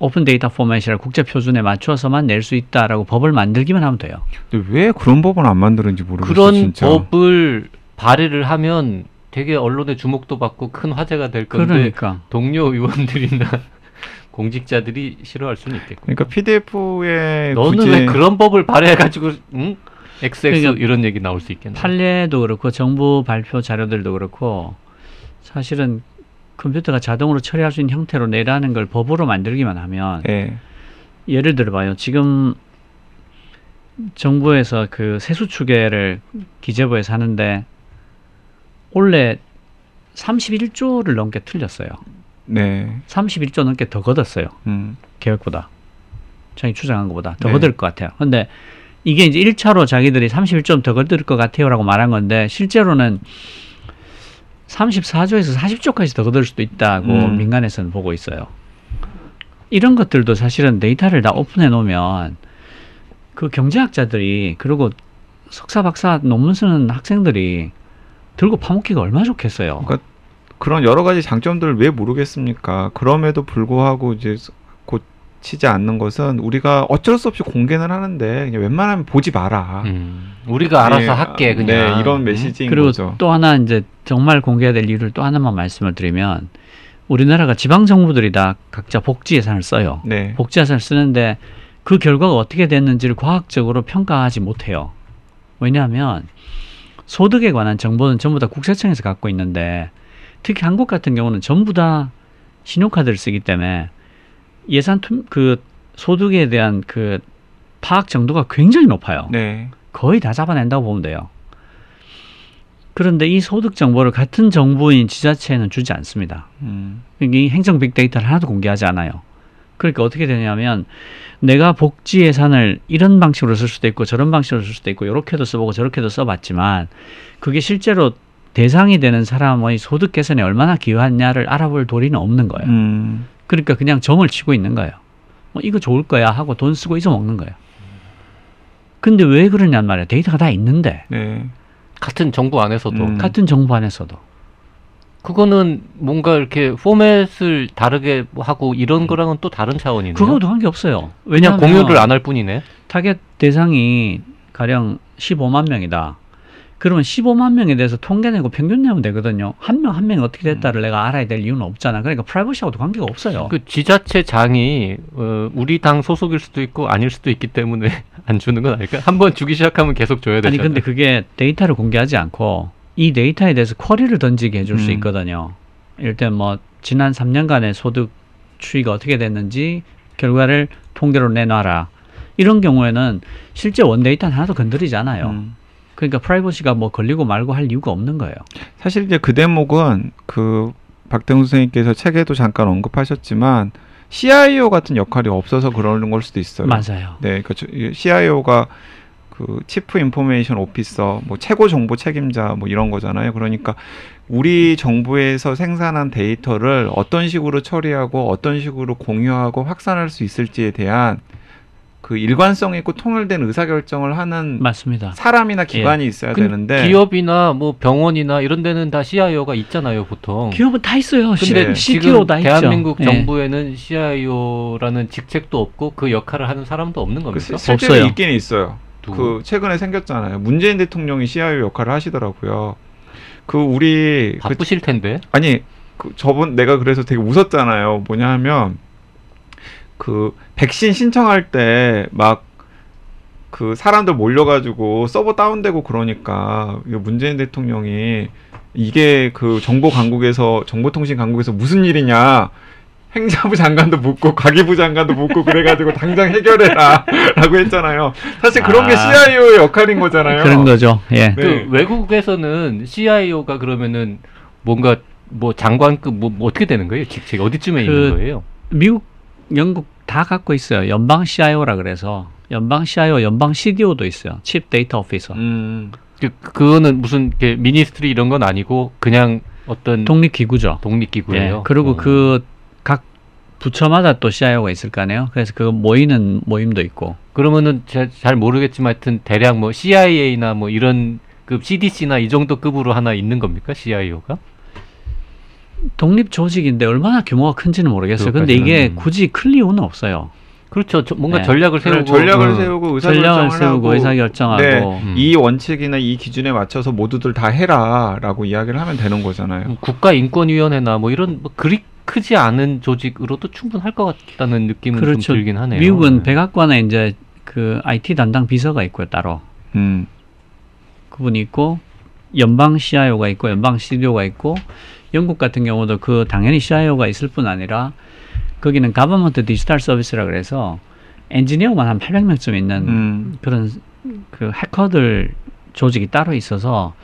오픈 데이터 포맷이라 국제 표준에 맞춰서만 낼 수 있다라고 법을 만들기만 하면 돼요. 근데 왜 그런 법을 안 만드는지 모르겠어요. 그런 진짜. 법을 발의를 하면 되게 언론의 주목도 받고 큰 화제가 될 건데 그러니까. 동료 의원들이나 공직자들이 싫어할 수는 있겠고. 그러니까 PDF에 너는 굳이... 왜 그런 법을 발의해가지고 응? XX 그러니까 이런 얘기 나올 수 있겠네요. 판례도 그렇고 정부 발표 자료들도 그렇고 사실은 컴퓨터가 자동으로 처리할 수 있는 형태로 내라는 걸 법으로 만들기만 하면 네. 예를 들어봐요. 지금 정부에서 그 세수추계를 기재부에서 하는데 원래 31조를 넘게 틀렸어요. 네. 31조 넘게 더 걷었어요. 계획보다. 자기 추정한 것보다 더 네. 걷을 것 같아요. 근데 이게 이제 1차로 자기들이 31조 더 걷을 것 같아요라고 말한 건데 실제로는 34조에서 40조까지 더 걷을 수도 있다고 민간에서는 보고 있어요. 이런 것들도 사실은 데이터를 다 오픈해 놓으면 그 경제학자들이 그리고 석사 박사 논문 쓰는 학생들이 들고 파묻기가 얼마나 좋겠어요. 그러니까 그런 여러 가지 장점들을 왜 모르겠습니까? 그럼에도 불구하고 이제 고치지 않는 것은 우리가 어쩔 수 없이 공개는 하는데 그냥 웬만하면 보지 마라. 우리가 알아서 네, 할게 그냥. 네, 이런 메시지인 그리고 거죠. 그리고 또 하나 이제 정말 공개해야 될 이유를 또 하나만 말씀을 드리면 우리나라가 지방 정부들이 다 각자 복지 예산을 써요. 네. 복지 예산을 쓰는데 그 결과가 어떻게 됐는지를 과학적으로 평가하지 못해요. 왜냐하면 소득에 관한 정보는 전부 다 국세청에서 갖고 있는데 특히 한국 같은 경우는 전부 다 신용카드를 쓰기 때문에 예산 그 소득에 대한 그 파악 정도가 굉장히 높아요. 네. 거의 다 잡아낸다고 보면 돼요. 그런데 이 소득 정보를 같은 정부인 지자체에는 주지 않습니다. 이 행정 빅데이터를 하나도 공개하지 않아요. 그러니까 어떻게 되냐면 내가 복지 예산을 이런 방식으로 쓸 수도 있고 저런 방식으로 쓸 수도 있고 이렇게도 써보고 저렇게도 써봤지만 그게 실제로 대상이 되는 사람의 소득 개선에 얼마나 기여했냐를 알아볼 도리는 없는 거예요. 그러니까 그냥 점을 치고 있는 거예요. 뭐 이거 좋을 거야 하고 돈 쓰고 잊어먹는 거예요. 근데 왜 그러냐는 말이에요. 데이터가 다 있는데. 네. 같은 정부 안에서도. 같은 정부 안에서도. 그거는 뭔가 이렇게 포맷을 다르게 하고 이런 거랑은 또 다른 차원이네요. 그거도 관계없어요. 왜냐하면 공유를 안 할 뿐이네. 타겟 대상이 가령 15만 명이다. 그러면 15만 명에 대해서 통계 내고 평균 내면 되거든요. 한 명 한 명이 어떻게 됐다를 내가 알아야 될 이유는 없잖아. 그러니까 프라이버시하고도 관계가 없어요. 그 지자체장이 우리 당 소속일 수도 있고 아닐 수도 있기 때문에 안 주는 건 아닐까? 한번 주기 시작하면 계속 줘야 되잖아요. 아니 근데 그게 데이터를 공개하지 않고 이 데이터에 대해서 쿼리를 던지게 해줄 수 있거든요. 일단 뭐 지난 3년간의 소득 추이가 어떻게 됐는지 결과를 통계로 내놔라. 이런 경우에는 실제 원데이터는 하나도 건드리지 않아요. 그러니까 프라이버시가 뭐 걸리고 말고 할 이유가 없는 거예요. 사실 이제 그 대목은 그 박태웅 선생님께서 책에도 잠깐 언급하셨지만 CIO 같은 역할이 없어서 그러는 걸 수도 있어요. 맞아요. 네, 그러니까 CIO가 그 치프 인포메이션 오피서, 뭐 최고 정보 책임자 뭐 이런 거잖아요. 그러니까 우리 정부에서 생산한 데이터를 어떤 식으로 처리하고 어떤 식으로 공유하고 확산할 수 있을지에 대한 그 일관성 있고 통일된 의사결정을 하는 맞습니다. 사람이나 기관이 예. 있어야 되는데 기업이나 뭐 병원이나 이런 데는 다 CIO가 있잖아요. 보통 기업은 다 있어요. 근데 CTO 다 있죠. 대한민국 정부에는 예. CIO라는 직책도 없고 그 역할을 하는 사람도 없는 겁니다. 실제로 없어요. 있긴 있어요. 그 최근에 생겼잖아요. 문재인 대통령이 CIO 역할을 하시더라고요. 그 우리 바쁘실 텐데 아니 그 저번 내가 그래서 되게 웃었잖아요. 뭐냐 하면 그 백신 신청할 때 막 그 사람들 몰려가지고 서버 다운되고 그러니까 문재인 대통령이 이게 그 정보통신 강국에서 무슨 일이냐 행자부 장관도 묻고 과기부 장관도 묻고 그래가지고 당장 해결해라 라고 했잖아요. 사실 그런 게 CIO의 역할인 거잖아요. 그런 거죠. 예. 네. 그 외국에서는 CIO가 그러면은 뭔가 뭐 장관급 뭐 어떻게 되는 거예요? 직책이 어디쯤에 있는 거예요? 미국 영국 다 갖고 있어요. 연방 CIO라 그래서 연방 CIO, 연방 CDO도 있어요. Chief Data Officer. 그거는 무슨 미니스트리 이런 건 아니고 그냥 어떤 독립기구죠. 독립기구예요. 예, 그리고 그 각 부처마다 또 CIO가 있을 거 아니에요. 그래서 그 모이는 모임도 있고. 그러면은 잘 모르겠지만 하여튼 대략 뭐 CIA나 뭐 이런 급 CDC나 이 정도 급으로 하나 있는 겁니까? CIO가? 독립 조직인데 얼마나 규모가 큰지는 모르겠어요. 그런데 이게 굳이 클 이유는 없어요. 그렇죠. 뭔가 전략을 세우고, 의사결정하고 네. 이 원칙이나 이 기준에 맞춰서 모두들 다 해라라고 이야기를 하면 되는 거잖아요. 국가인권위원회나 뭐 이런 뭐 그리 크지 않은 조직으로도 충분할 것 같다는 느낌은 그렇죠. 좀 들긴 하네요. 미국은 백악관에 이제 그 IT 담당 비서가 있고요, 따로. 그분이 있고 연방 CIO가 있고 연방 CDO가 있고 영국 같은 경우도 그 당연히 CIO가 있을 뿐 아니라 거기는 가버먼트 디지털 서비스라 그래서 엔지니어만 한 800명쯤 있는 그런 그 해커들 조직이 따로 있어서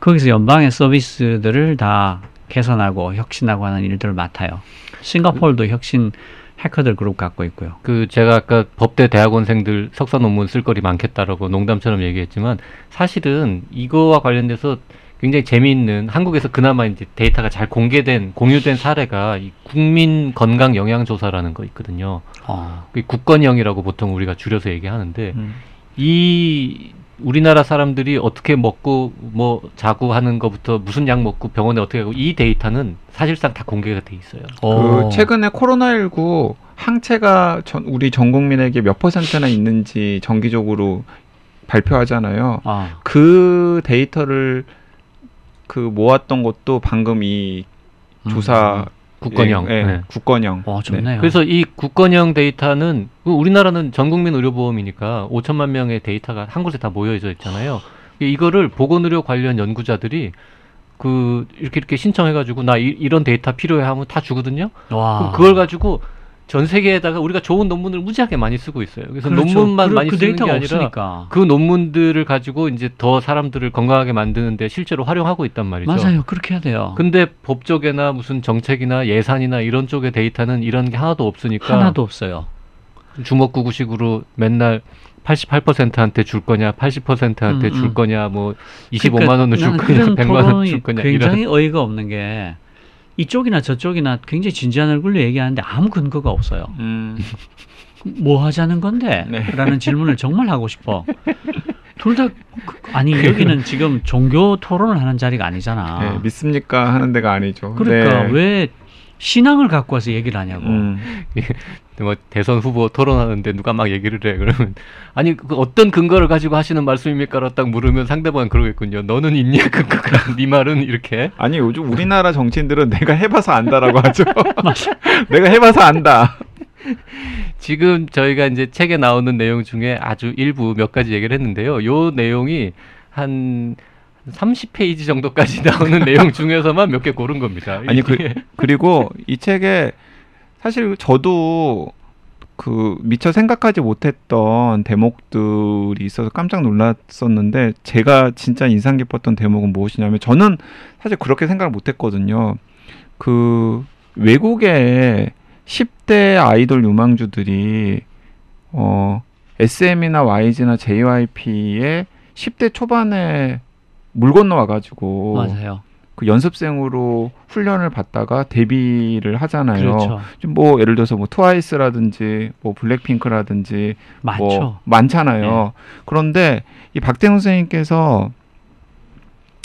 거기서 연방의 서비스들을 다 개선하고 혁신하고 하는 일들을 맡아요. 싱가포르도 혁신 해커들 그룹 갖고 있고요. 그 제가 아까 법대 대학원생들 석사 논문 쓸 거리 많겠다라고 농담처럼 얘기했지만 사실은 이거와 관련돼서 굉장히 재미있는 한국에서 그나마 이제 데이터가 잘 공개된 공유된 사례가 이 국민 건강 영양 조사라는 거 있거든요. 국건영이라고 보통 우리가 줄여서 얘기하는데 이 우리나라 사람들이 어떻게 먹고 뭐 자고 하는 것부터 무슨 약 먹고 병원에 어떻게 하고 이 데이터는 사실상 다 공개가 돼 있어요. 그 최근에 코로나19 항체가 우리 전 국민에게 몇 퍼센트나 있는지 정기적으로 발표하잖아요. 그 데이터를 그 모았던 것도 방금 이 조사 국건영, 국건영. 좋네요. 그래서 이 국건영 데이터는 우리나라는 전국민 의료보험이니까 5천만 명의 데이터가 한 곳에 다 모여져 있잖아요. 이거를 보건의료 관련 연구자들이 그 이렇게 신청해가지고 나 이런 데이터 필요해 하면 다 주거든요. 그럼 그걸 가지고 전 세계에다가 우리가 좋은 논문을 무지하게 많이 쓰고 있어요. 그래서 그렇죠. 논문만 많이 쓰는 게 아니라 없으니까. 그 논문들을 가지고 이제 더 사람들을 건강하게 만드는데 실제로 활용하고 있단 말이죠. 맞아요. 그렇게 해야 돼요. 근데 법 쪽이나 무슨 정책이나 예산이나 이런 쪽의 데이터는 이런 게 하나도 없으니까. 하나도 없어요. 주먹구구식으로 맨날 88%한테 줄 거냐, 80%한테 줄 거냐, 뭐 25만 원을 줄 거냐, 100만 원을 줄 거냐. 굉장히 이런. 어이가 없는 게 이쪽이나 저쪽이나 굉장히 진지한 얼굴로 얘기하는데 아무 근거가 없어요. 뭐 하자는 건데? 네. 라는 질문을 정말 하고 싶어. 둘 다 아니 여기는 지금 종교 토론을 하는 자리가 아니잖아. 네, 믿습니까? 하는 데가 아니죠. 그러니까 네. 왜 신앙을 갖고 와서 얘기를 하냐고. 뭐 대선 후보 토론하는데 누가 막 얘기를 해. 그러면 아니 그 어떤 근거를 가지고 하시는 말씀입니까라고 딱 물으면 상대방은 그러겠군요. 너는 있냐 근거가. 네 말은 이렇게. 아니 요즘 우리나라 정치인들은 내가 해봐서 안다라고 하죠. 내가 해봐서 안다. 지금 저희가 이제 책에 나오는 내용 중에 아주 일부 몇 가지 얘기를 했는데요. 요 내용이 한 30페이지 정도까지 나오는 내용 중에서만 몇 개 고른 겁니다. 아니 그리고 이 책에 사실 저도 그 미처 생각하지 못했던 대목들이 있어서 깜짝 놀랐었는데 제가 진짜 인상 깊었던 대목은 무엇이냐면 저는 사실 그렇게 생각을 못했거든요. 그 외국의 10대 아이돌 유망주들이 SM이나 YG나 JYP의 10대 초반에 물 건너와가지고 맞아요. 그 연습생으로 훈련을 받다가 데뷔를 하잖아요. 그렇죠. 뭐 예를 들어서 뭐 트와이스라든지 뭐 블랙핑크라든지 많죠. 뭐 많잖아요. 네. 그런데 이 박태웅 선생님께서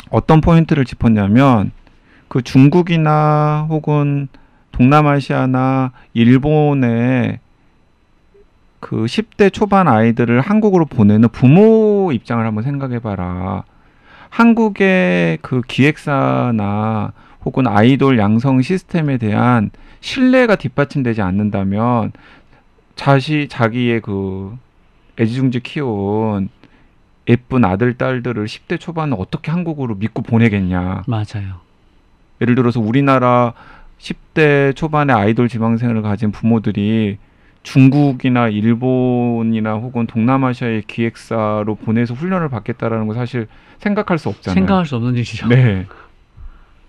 어떤 포인트를 짚었냐면 그 중국이나 혹은 동남아시아나 일본의 그 10대 초반 아이들을 한국으로 보내는 부모 입장을 한번 생각해봐라. 한국의 그 기획사나 혹은 아이돌 양성 시스템에 대한 신뢰가 뒷받침되지 않는다면 자기의 그 애지중지 키운 예쁜 아들, 딸들을 10대 초반에 어떻게 한국으로 믿고 보내겠냐. 맞아요. 예를 들어서 우리나라 10대 초반의 아이돌 지망생을 가진 부모들이 중국이나 일본이나 혹은 동남아시아의 기획사로 보내서 훈련을 받겠다라는 거 사실 생각할 수 없잖아요. 생각할 수 없는 일이죠. 네.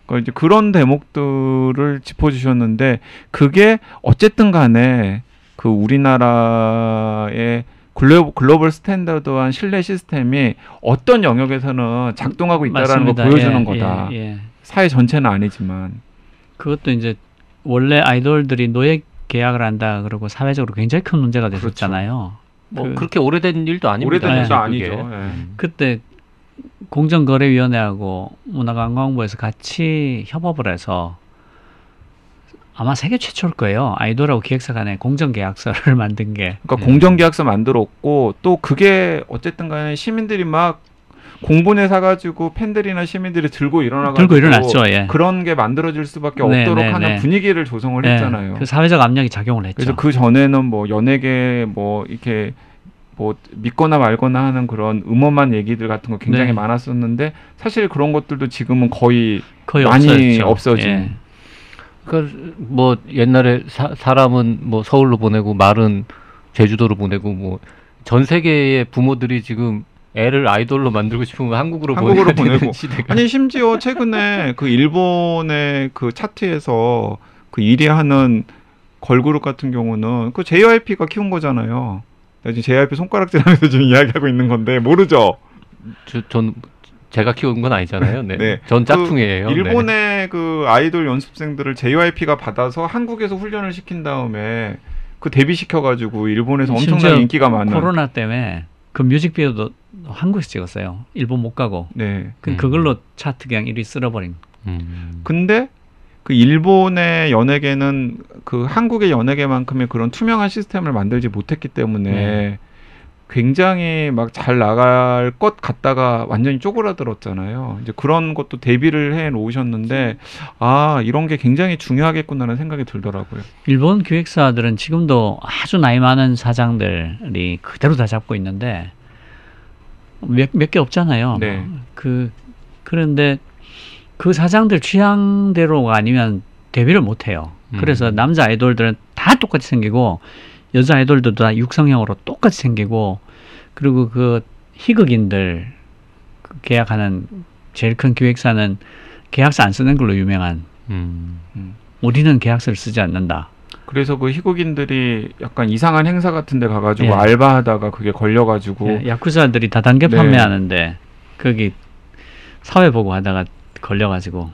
그러니까 이제 그런 대목들을 짚어주셨는데 그게 어쨌든 간에 그 우리나라의 글로벌 스탠다드한 신뢰 시스템이 어떤 영역에서는 작동하고 있다라는 걸 보여주는 거다. 사회 전체는 아니지만 그것도 이제 원래 아이돌들이 노예 계약을 한다 그러고 사회적으로 굉장히 큰 문제가 됐었잖아요. 그렇죠. 뭐 그렇게 오래된 일도 아닙니다. 오래된 일도 아니죠. 그때 공정거래위원회하고 문화관광부에서 같이 협업을 해서 아마 세계 최초일 거예요. 아이돌하고 기획사 간에 공정계약서를 만든 게. 그러니까 공정계약서 만들었고, 또 그게 어쨌든 간에 시민들이 막 공분에 사가지고 팬들이나 시민들이 들고 일어나가지고 예. 그런 게 만들어질 수밖에 없도록 하는 분위기를 조성을 했잖아요. 그 사회적 압력이 작용을 했죠. 그래서 그 전에는 뭐 연예계 뭐 이렇게 뭐 믿거나 말거나 하는 그런 음험한 얘기들 같은 거 굉장히 많았었는데 사실 그런 것들도 지금은 거의 많이 없어진. 예. 그러니까 뭐 옛날에 사람은 뭐 서울로 보내고 말은 제주도로 보내고 뭐 전 세계의 부모들이 지금 애를 아이돌로 만들고 싶으면 한국으로 보내고 시대가. 아니 심지어 최근에 그 일본의 그 차트에서 그 1위 하는 걸그룹 같은 경우는 그 JYP가 키운 거잖아요. 지금 JYP 손가락질하면서 지금 이야기하고 있는 건데 모르죠. 전 제가 키운 건 아니잖아요. 네. 네. 전 짝퉁이에요. 그 일본의 그 아이돌 연습생들을 JYP가 받아서 한국에서 훈련을 시킨 다음에 그 데뷔시켜가지고 일본에서 엄청난 인기가 많은. 코로나 때문에. 그 뮤직비디오도 한국에서 찍었어요. 일본 못 가고. 네. 그걸로 차트 그냥 1위 쓸어버린. 근데 그 일본의 연예계는 그 한국의 연예계만큼의 그런 투명한 시스템을 만들지 못했기 때문에 굉장히 막 잘 나갈 것 같다가 완전히 쪼그라들었잖아요. 이제 그런 것도 대비를 해 놓으셨는데 아 이런 게 굉장히 중요하겠구나라는 생각이 들더라고요. 일본 기획사들은 지금도 아주 나이 많은 사장들이 그대로 다 잡고 있는데 몇 개 없잖아요. 네. 그런데 그 사장들 취향대로가 아니면 대비를 못 해요. 그래서 남자 아이돌들은 다 똑같이 생기고 여자 아이돌도 다 육성형으로 똑같이 생기고 그리고 그 희극인들 계약하는 제일 큰 기획사는 계약서 안 쓰는 걸로 유명한 우리는 계약서를 쓰지 않는다. 그래서 그 희극인들이 약간 이상한 행사 같은 데 가가지고 알바하다가 그게 걸려가지고 야쿠자들이 다단계 판매하는데 거기 사회보고 하다가 걸려가지고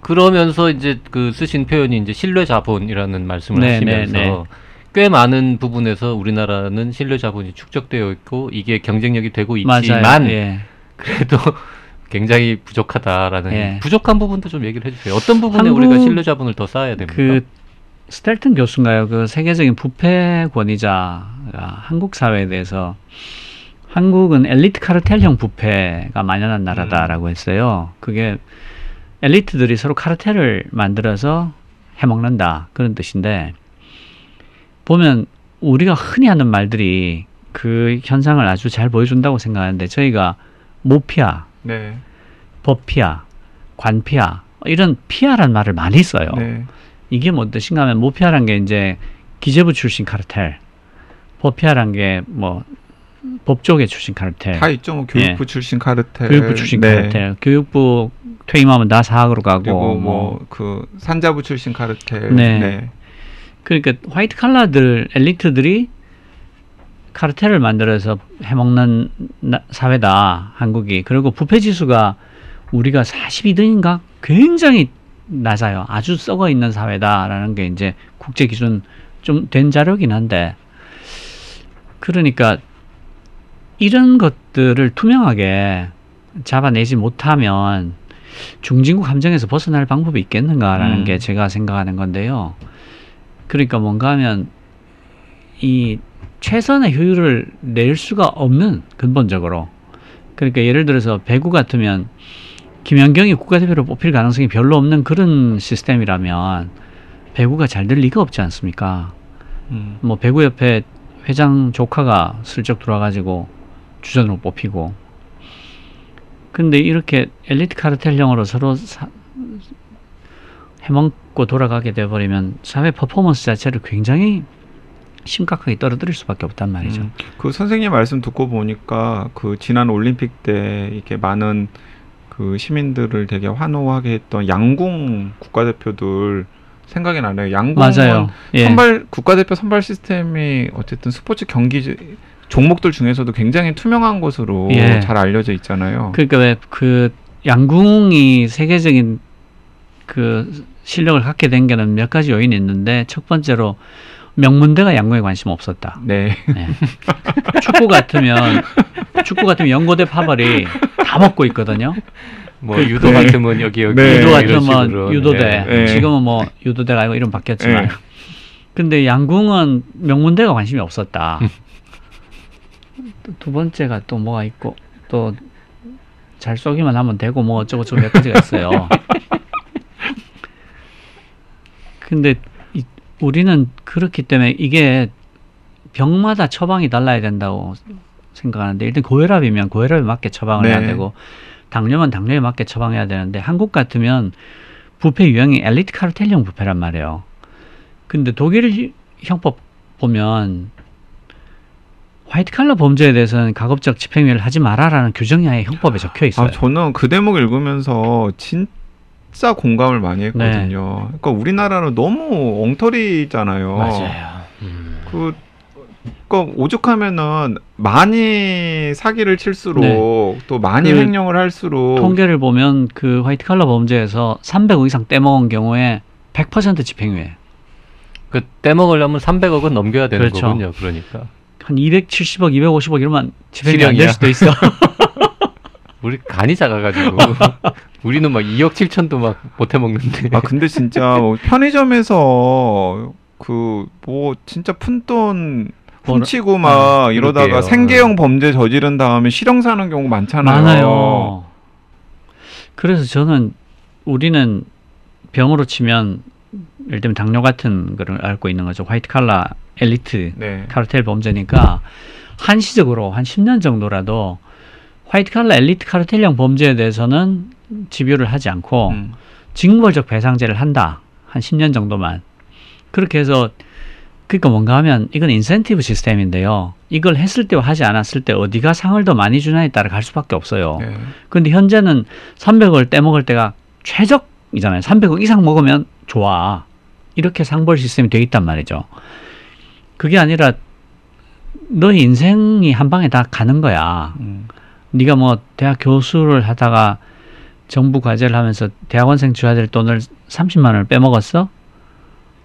그러면서 이제 그 쓰신 표현이 이제 신뢰자본이라는 말씀을 하시면서 꽤 많은 부분에서 우리나라는 신뢰자본이 축적되어 있고 이게 경쟁력이 되고 있지만 그래도 굉장히 부족하다라는 부족한 부분도 좀 얘기를 해주세요. 어떤 부분에 우리가 신뢰자본을 더 쌓아야 됩니까? 그 스텔튼 교수인가요? 그 세계적인 부패 권위자가 한국 사회에 대해서 한국은 엘리트 카르텔형 부패가 만연한 나라다라고 했어요. 그게 엘리트들이 서로 카르텔을 만들어서 해먹는다 그런 뜻인데 보면 우리가 흔히 하는 말들이 그 현상을 아주 잘 보여준다고 생각하는데 저희가 모피아, 버피아, 관피아 이런 피아란 말을 많이 써요. 이게 뭔 뜻인가 하면 모피아란 게 이제 기재부 출신 카르텔, 버피아란 게 뭐 법조계 출신 카르텔 다 있죠. 뭐 교육부 출신 카르텔, 교육부 퇴임하면 다 사학으로 가고 그리고 뭐 그 산자부 출신 카르텔. 그러니까 화이트 칼라들, 엘리트들이 카르텔을 만들어서 해먹는 사회다, 한국이. 그리고 부패지수가 우리가 42등인가? 굉장히 낮아요. 아주 썩어있는 사회다라는 게 이제 국제기준 좀 된 자료긴 한데 그러니까 이런 것들을 투명하게 잡아내지 못하면 중진국 함정에서 벗어날 방법이 있겠는가라는 게 제가 생각하는 건데요. 그러니까 뭔가 하면 이 최선의 효율을 낼 수가 없는 근본적으로 그러니까 예를 들어서 배구 같으면 김연경이 국가대표로 뽑힐 가능성이 별로 없는 그런 시스템이라면 배구가 잘 될 리가 없지 않습니까? 뭐 배구협회 회장 조카가 슬쩍 돌아가지고 주전으로 뽑히고 근데 이렇게 엘리트 카르텔형으로 서로 해먹고 돌아가게 되어버리면 사회 퍼포먼스 자체를 굉장히 심각하게 떨어뜨릴 수밖에 없단 말이죠. 그 선생님 말씀 듣고 보니까 그 지난 올림픽 때 이렇게 많은 그 시민들을 되게 환호하게 했던 양궁 국가대표들 생각이 나네요. 양궁은 선발 국가대표 선발 시스템이 어쨌든 스포츠 경기 종목들 중에서도 굉장히 투명한 것으로 잘 알려져 있잖아요. 그러니까 왜 그 양궁이 세계적인 그 실력을 갖게 된 게는 몇 가지 요인이 있는데 첫 번째로 명문대가 양궁에 관심 없었다. 축구 같으면 연고대 파벌이 다 먹고 있거든요. 뭐 유도 같으면 여기 네. 유도 같으면 유도대. 네. 지금은 뭐 유도대가 아니고 이름 바뀌었지만. 네. 근데 양궁은 명문대가 관심이 없었다. 두 번째가 또 뭐가 있고 또 잘 쏘기만 하면 되고 뭐 어쩌고 저쩌고 몇 가지가 있어요. 근데 우리는 그렇기 때문에 이게 병마다 처방이 달라야 된다고 생각하는데 일단 고혈압이면 고혈압에 맞게 처방을 네. 해야 되고 당뇨면 당뇨에 맞게 처방해야 되는데 한국 같으면 부패 유형이 엘리트 카르텔형 부패란 말이에요. 근데 독일 형법 보면 화이트 칼라 범죄에 대해서는 가급적 집행유예를 하지 마라라는 규정이 형법에 적혀 있어요. 아, 저는 그 대목 읽으면서 진짜 공감을 많이 했거든요. 네. 그러니까 우리나라는 너무 엉터리잖아요. 맞아요. 그러니까 오죽하면은 많이 사기를 칠수록 네. 또 많이 횡령을 할수록 통계를 보면 그 화이트 칼라 범죄에서 300억 이상 떼먹은 경우에 100% 집행유예. 그 떼먹으려면 300억은 넘겨야 되는 그렇죠. 거군요. 그러니까. 한 270억, 250억 이러면 집행이 안 될 수도 있어. 우리 간이 작아가지고 우리는 막 2억 7천도 막 못해 먹는데. 아 근데 진짜 뭐 편의점에서 그 뭐 진짜 푼돈 훔치고 막 이러다가 그럴게요. 생계형 범죄 저지른 다음에 실형 사는 경우 많잖아요. 많아요. 그래서 저는 우리는 병으로 치면 예를 들면 당뇨 같은 걸 앓고 있는 거죠. 화이트 칼라 엘리트 네. 카르텔 범죄니까 한시적으로 한 10년 정도라도 화이트 칼라 엘리트 카르텔형 범죄에 대해서는 집요를 하지 않고 징벌적 배상제를 한다. 한 10년 정도만. 그렇게 해서 그러니까 뭔가 하면 이건 인센티브 시스템인데요. 이걸 했을 때와 하지 않았을 때 어디가 상을 더 많이 주냐에 따라 갈 수밖에 없어요. 그런데 네. 현재는 300억을 떼먹을 때가 최적이잖아요. 300억 이상 먹으면 좋아. 이렇게 상벌 시스템이 돼 있단 말이죠. 그게 아니라 너의 인생이 한 방에 다 가는 거야. 네가 뭐 대학 교수를 하다가 정부 과제를 하면서 대학원생 줘야 될 돈을 30만 원을 빼먹었어?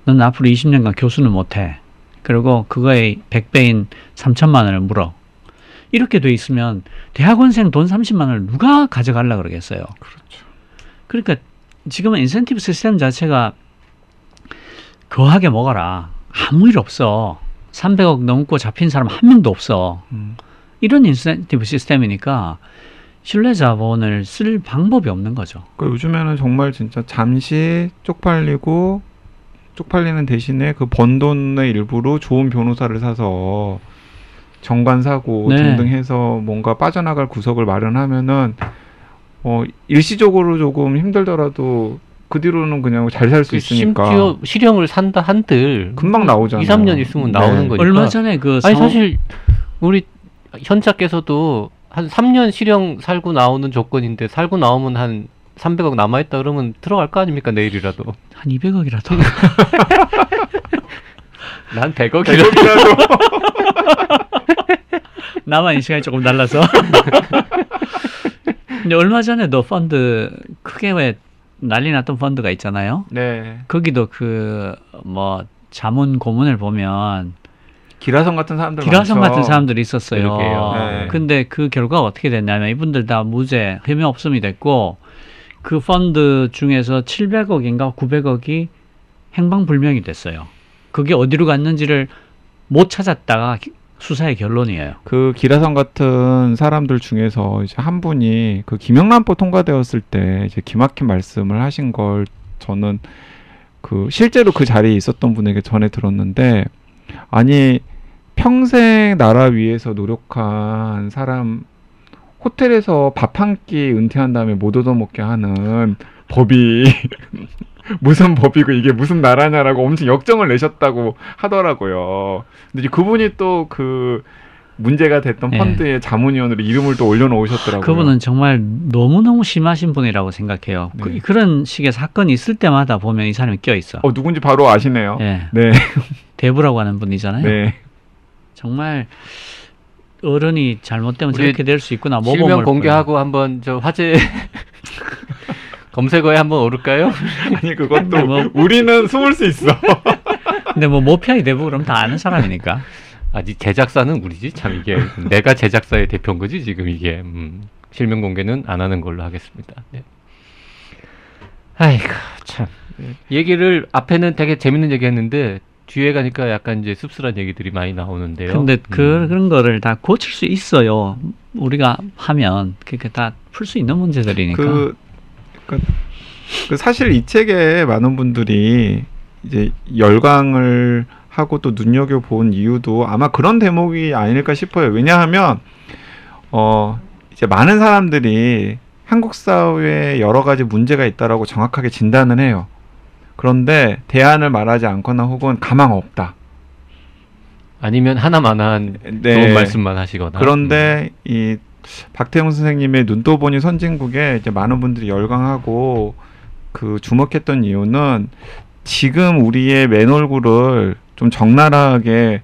넌 앞으로 20년간 교수는 못해. 그리고 그거의 100배인 3천만 원을 물어. 이렇게 돼 있으면 대학원생 돈 30만 원을 누가 가져가려고 그러겠어요. 그렇죠. 그러니까 지금은 인센티브 시스템 자체가 거하게 먹어라. 아무 일 없어. 300억 넘고 잡힌 사람 한 명도 없어. 이런 인센티브 시스템이니까 신뢰 자본을 쓸 방법이 없는 거죠. 그러니까 요즘에는 정말 진짜 잠시 쪽팔리는 대신에 그 번 돈의 일부로 좋은 변호사를 사서 정관 사고 네. 등등 해서 뭔가 빠져나갈 구석을 마련하면은 일시적으로 조금 힘들더라도 그 뒤로는 그냥 잘 살 수 있으니까. 심지어 실형을 산다 한들 금방 나오잖아요. 2, 3년 있으면 나오는 네. 거니까. 얼마 전에 사실 우리 현자께서도 한 3년 실형 살고 나오는 조건인데 살고 나오면 한 300억 남아있다 그러면 들어갈 거 아닙니까? 내일이라도. 한 200억이라도. 난 100억이라도. 나만 이 시간이 조금 달라서. 근데 얼마 전에도 펀드 크게 왜 난리 났던 펀드가 있잖아요. 네. 거기도 자문 고문을 보면 기라성 같은 사람들이 있었어요. 네. 근데 그 결과가 어떻게 됐냐면 이분들 다 무죄, 혐의 없음이 됐고 그 펀드 중에서 700억인가 900억이 행방불명이 됐어요. 그게 어디로 갔는지를 못 찾았다가 수사의 결론이에요. 그 기라성 같은 사람들 중에서 이제 한 분이 그 김영란법 통과되었을 때 이제 기막힌 말씀을 하신 걸 저는 그 실제로 그 자리에 있었던 분에게 전해 들었는데 아니 평생 나라 위해서 노력한 사람 호텔에서 밥 한 끼 은퇴한 다음에 못 얻어먹게 하는 법이 무슨 법이고 이게 무슨 나라냐라고 엄청 역정을 내셨다고 하더라고요. 근데 그분이 또 그 문제가 됐던 펀드의 네. 자문위원으로 이름을 또 올려놓으셨더라고요. 그분은 정말 너무너무 심하신 분이라고 생각해요. 네. 그런 식의 사건이 있을 때마다 보면 이 사람이 껴있어. 누군지 바로 아시네요. 네. 대부라고 하는 분이잖아요. 네. 정말 어른이 잘못되면 저렇게 될 수 있구나. 실명 공개하고 거야. 한번 저 화제... 검색어에 한번 오를까요? 아니 그것도 우리는 숨을 수 있어. 근데 뭐 모피아이 대부 그럼 다 아는 사람이니까. 아니 제작사는 우리지 참 이게 내가 제작사의 대표인 거지 지금 이게. 실명 공개는 안 하는 걸로 하겠습니다. 네. 아이고 참, 얘기를 앞에는 되게 재밌는 얘기했는데 뒤에 가니까 약간 이제 씁쓸한 얘기들이 많이 나오는데요. 근데 그런 거를 다 고칠 수 있어요. 우리가 하면 그렇게 다 풀 수 있는 문제들이니까. 사실 이 책에 많은 분들이 이제 열광을 하고 또 눈여겨 본 이유도 아마 그런 대목이 아닐까 싶어요. 왜냐하면 이제 많은 사람들이 한국 사회에 여러 가지 문제가 있다라고 정확하게 진단을 해요. 그런데 대안을 말하지 않거나 혹은 가망 없다. 아니면 하나만한 좋은 말씀만 하시거나. 그런데 이 박태웅 선생님의 눈도보니 선진국에 이제 많은 분들이 열광하고 그 주목했던 이유는 지금 우리의 맨 얼굴을 좀 적나라하게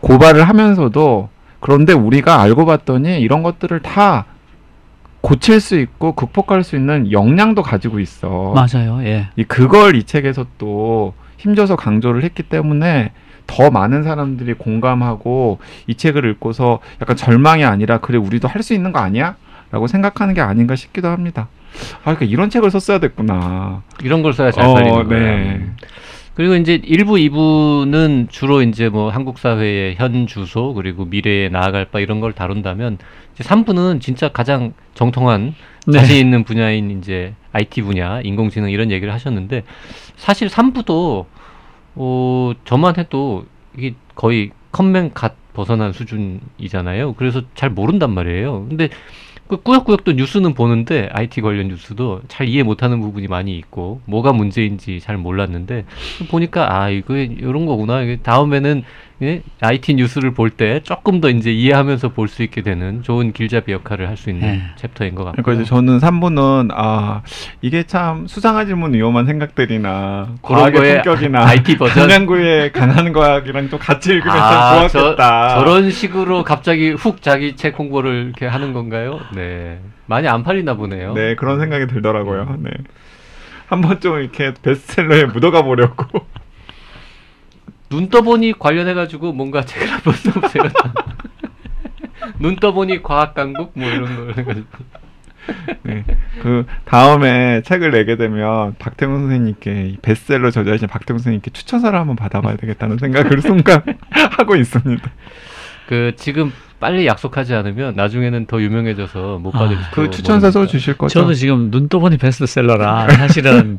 고발을 하면서도 그런데 우리가 알고 봤더니 이런 것들을 다 고칠 수 있고 극복할 수 있는 역량도 가지고 있어. 맞아요. 예. 그걸 이 책에서 또 힘줘서 강조를 했기 때문에 더 많은 사람들이 공감하고 이 책을 읽고서 약간 절망이 아니라 그래 우리도 할 수 있는 거 아니야? 라고 생각하는 게 아닌가 싶기도 합니다. 아, 그러니까 이런 책을 썼어야 됐구나. 이런 걸 써야 잘 살리는 거예요. 네. 그리고 이제 1부, 2부는 주로 이제 뭐 한국 사회의 현 주소 그리고 미래에 나아갈 바 이런 걸 다룬다면 이제 3부는 진짜 가장 정통한 자신 있는 분야인 이제 IT 분야, 인공지능 이런 얘기를 하셨는데 사실 3부도 저만 해도 이게 거의 컴맹 갓 벗어난 수준이잖아요. 그래서 잘 모른단 말이에요. 근데 꾸역꾸역 또 뉴스는 보는데 IT 관련 뉴스도 잘 이해 못하는 부분이 많이 있고 뭐가 문제인지 잘 몰랐는데 보니까 아 이거 이런 거구나. 다음에는 IT 뉴스를 볼 때 조금 더 이제 이해하면서 볼 수 있게 되는 좋은 길잡이 역할을 할 수 있는 챕터인 것 같고요. 그러니까 저는 3부는 이게 참 수상하지만 위험한 생각들이나 과학의 성격이나 IT 버전 강남구의 강한 과학이랑 또 같이 읽으면 참 좋았겠다. 저런 식으로 갑자기 훅 자기 책 홍보를 이렇게 하는 건가요? 네, 많이 안 팔리나 보네요. 네, 그런 생각이 들더라고요. 네, 한번 좀 이렇게 베스트셀러에 묻어가 보려고. 눈 떠보니 관련해가지고 뭔가 책을 한번 써보세요. 눈 떠보니 과학 강국 뭐 이런 걸 해가지고. 네, 그 다음에 책을 내게 되면 박태웅 선생님께 베스트셀러 저자이신 박태웅 선생님께 추천사를 한번 받아봐야 되겠다는 생각을 순간 하고 있습니다. 그 지금 빨리 약속하지 않으면 나중에는 더 유명해져서 못 받을 수도. 그 추천사 써 주실 거죠? 저도 지금 눈 떠보니 베스트셀러라 사실은.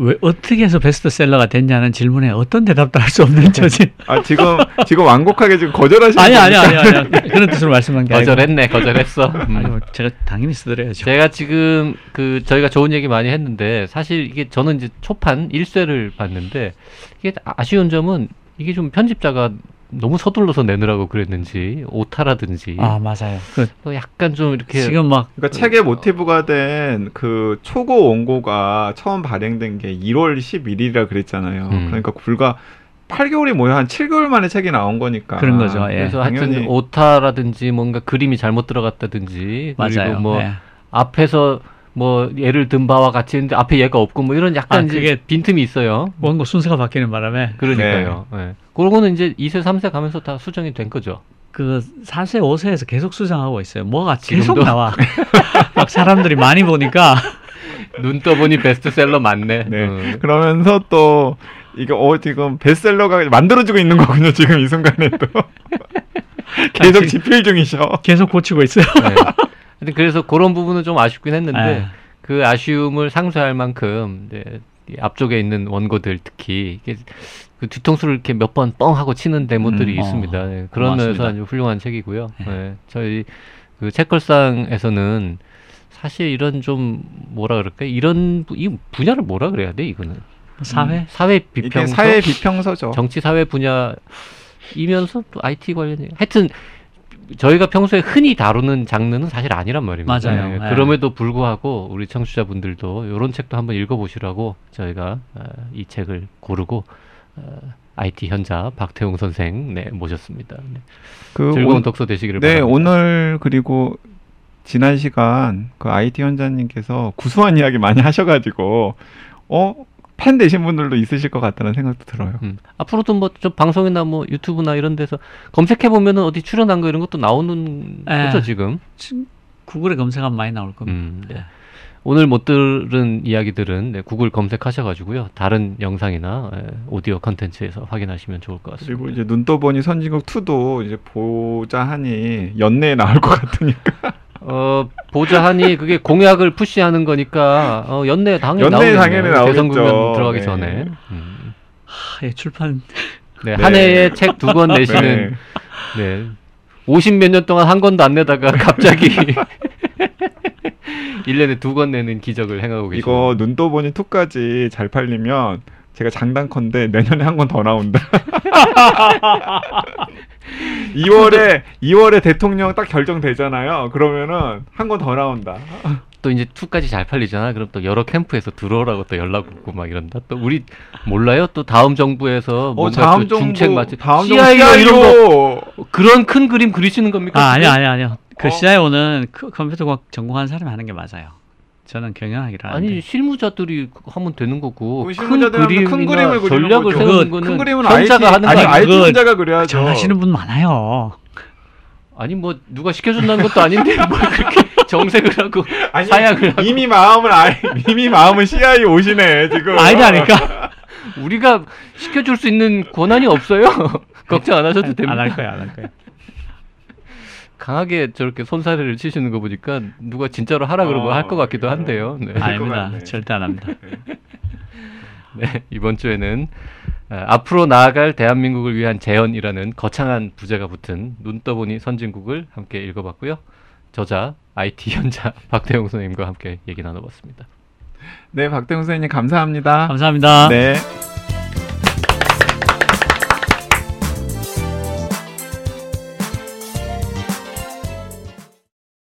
왜 어떻게 해서 베스트셀러가 됐냐는 질문에 어떤 대답도 할 수 없는 저지. 지금 완곡하게 지금 거절하시는. 아니. 그런 뜻으로 말씀한 게 아니고. 거절했어. 아니, 제가 당연히 쓰더래야죠. 제가 지금 그 저희가 좋은 얘기 많이 했는데 사실 이게 저는 이제 초판 1쇄를 봤는데 이게 아쉬운 점은 이게 좀 편집자가 너무 서둘러서 내느라고 그랬는지 오타라든지. 아 맞아요. 또 약간 좀 이렇게 지금 막 그러니까 책의 모티브가 된 그 초고 원고가 처음 발행된 게 1월 11일이라 그랬잖아요. 그러니까 불과 8개월이 뭐야 한 7개월 만에 책이 나온 거니까. 그런 거죠. 예. 그래서 하여튼 오타라든지 뭔가 그림이 잘못 들어갔다든지. 맞아요. 그리고 뭐 앞에서 뭐 얘를 든 바와 같이 했는데 앞에 얘가 없고 뭐 이런 약간 그게 빈틈이 있어요. 원고 순서가 바뀌는 바람에. 그러니까요. 네. 네. 그러고는 이제 2세, 3세 가면서 다 수정이 된 거죠. 그 4세, 5세에서 계속 수정하고 있어요. 뭐가 지금도? 계속 나와. 막 사람들이 많이 보니까 눈 떠보니 베스트셀러 맞네. 네. 그러면서 또 이게 지금 베스트셀러가 만들어지고 있는 거군요. 지금 이 순간에도 계속 집필 중이셔. 계속 고치고 있어요. 네. 근데 그래서 그런 부분은 좀 아쉽긴 했는데 그 아쉬움을 상쇄할 만큼 앞쪽에 있는 원고들 특히 그 뒤통수를 이렇게 몇 번 뻥 하고 치는 데모들이 있습니다. 그런 면에서 아주 훌륭한 책이고요. 네, 저희 그 책걸상에서는 사실 이런 좀 뭐라 그럴까 이런 이 분야를 뭐라 그래야 돼 이거는 사회 비평서죠. 정치 사회 분야이면서 또 IT 관련 하여튼. 저희가 평소에 흔히 다루는 장르는 사실 아니란 말입니다. 맞아요. 네. 그럼에도 불구하고 우리 청취자분들도 이런 책도 한번 읽어보시라고 저희가 이 책을 고르고 IT 현자 박태웅 선생 모셨습니다. 즐거운 독서 되시기를 바랍니다. 네, 오늘 그리고 지난 시간 그 IT 현자님께서 구수한 이야기 많이 하셔가지고 팬 되신 분들도 있으실 것 같다는 생각도 들어요. 앞으로도 뭐 좀 방송이나 뭐 유튜브나 이런 데서 검색해 보면은 어디 출연한 거 이런 것도 나오는 거죠 지금. 구글에 검색하면 많이 나올 겁니다. 네. 오늘 못 들은 이야기들은 구글 검색하셔가지고요. 다른 영상이나 오디오 컨텐츠에서 확인하시면 좋을 것 같습니다. 그리고 이제 눈떠보니 선진국 2도 이제 보자 하니 연내에 나올 것 같으니까. 보자 하니 그게 공약을 푸시하는 거니까 연내에 당연히 나오겠네요. 대선 국면 들어가기 전에. 예, 출판. 네, 한 해에 책 2권 내시는. 네. 50몇 년 동안 한 권도 안 내다가 갑자기 1년에 2권 내는 기적을 행하고 계시네요. 이거 눈떠보니 2까지 잘 팔리면 제가 장담컨대 내년에 한 권 더 나온다. 2월에 대통령 딱 결정되잖아요. 그러면은 한 권 더 나온다. 또 이제 2까지 잘 팔리잖아. 그럼 또 여러 캠프에서 들어오라고 또 연락 오고 막 이런다. 또 우리 몰라요. 또 다음 정부에서 뭔가 또 중책 맞지. 다음 CIO 이런 거 그런 큰 그림 그리시는 겁니까? 아, 아니요. 그 CIO는 컴퓨터과학 전공한 사람이 하는 게 맞아요. 저는 경영학이라 아니 실무자들이 하면 되는 거고 큰 그림을 전략을 세우는 거는 큰 그림은 현자가 하는 거 아니에요? IT 현자가 그래야죠. 잘하시는 분 많아요. 아니 뭐 누가 시켜준다는 것도 아닌데 뭐 그렇게 정색을 하고 아니, 사약을 하고 이미 마음을 이미 마음은 CI 오시네 지금. 아니니까 우리가 시켜줄 수 있는 권한이 없어요. 걱정 안 하셔도 됩니다. 안 할 거야. 강하게 저렇게 손사래를 치시는 거 보니까 누가 진짜로 하라 그러고 할 것 같기도 한데요. 네. 아닙니다. 절대 안 합니다. 네, 이번 주에는 앞으로 나아갈 대한민국을 위한 재현이라는 거창한 부제가 붙은 눈떠보니 선진국을 함께 읽어봤고요. 저자 IT 현자 박태웅 선생님과 함께 얘기 나눠봤습니다. 네, 박태웅 선생님 감사합니다. 감사합니다. 네.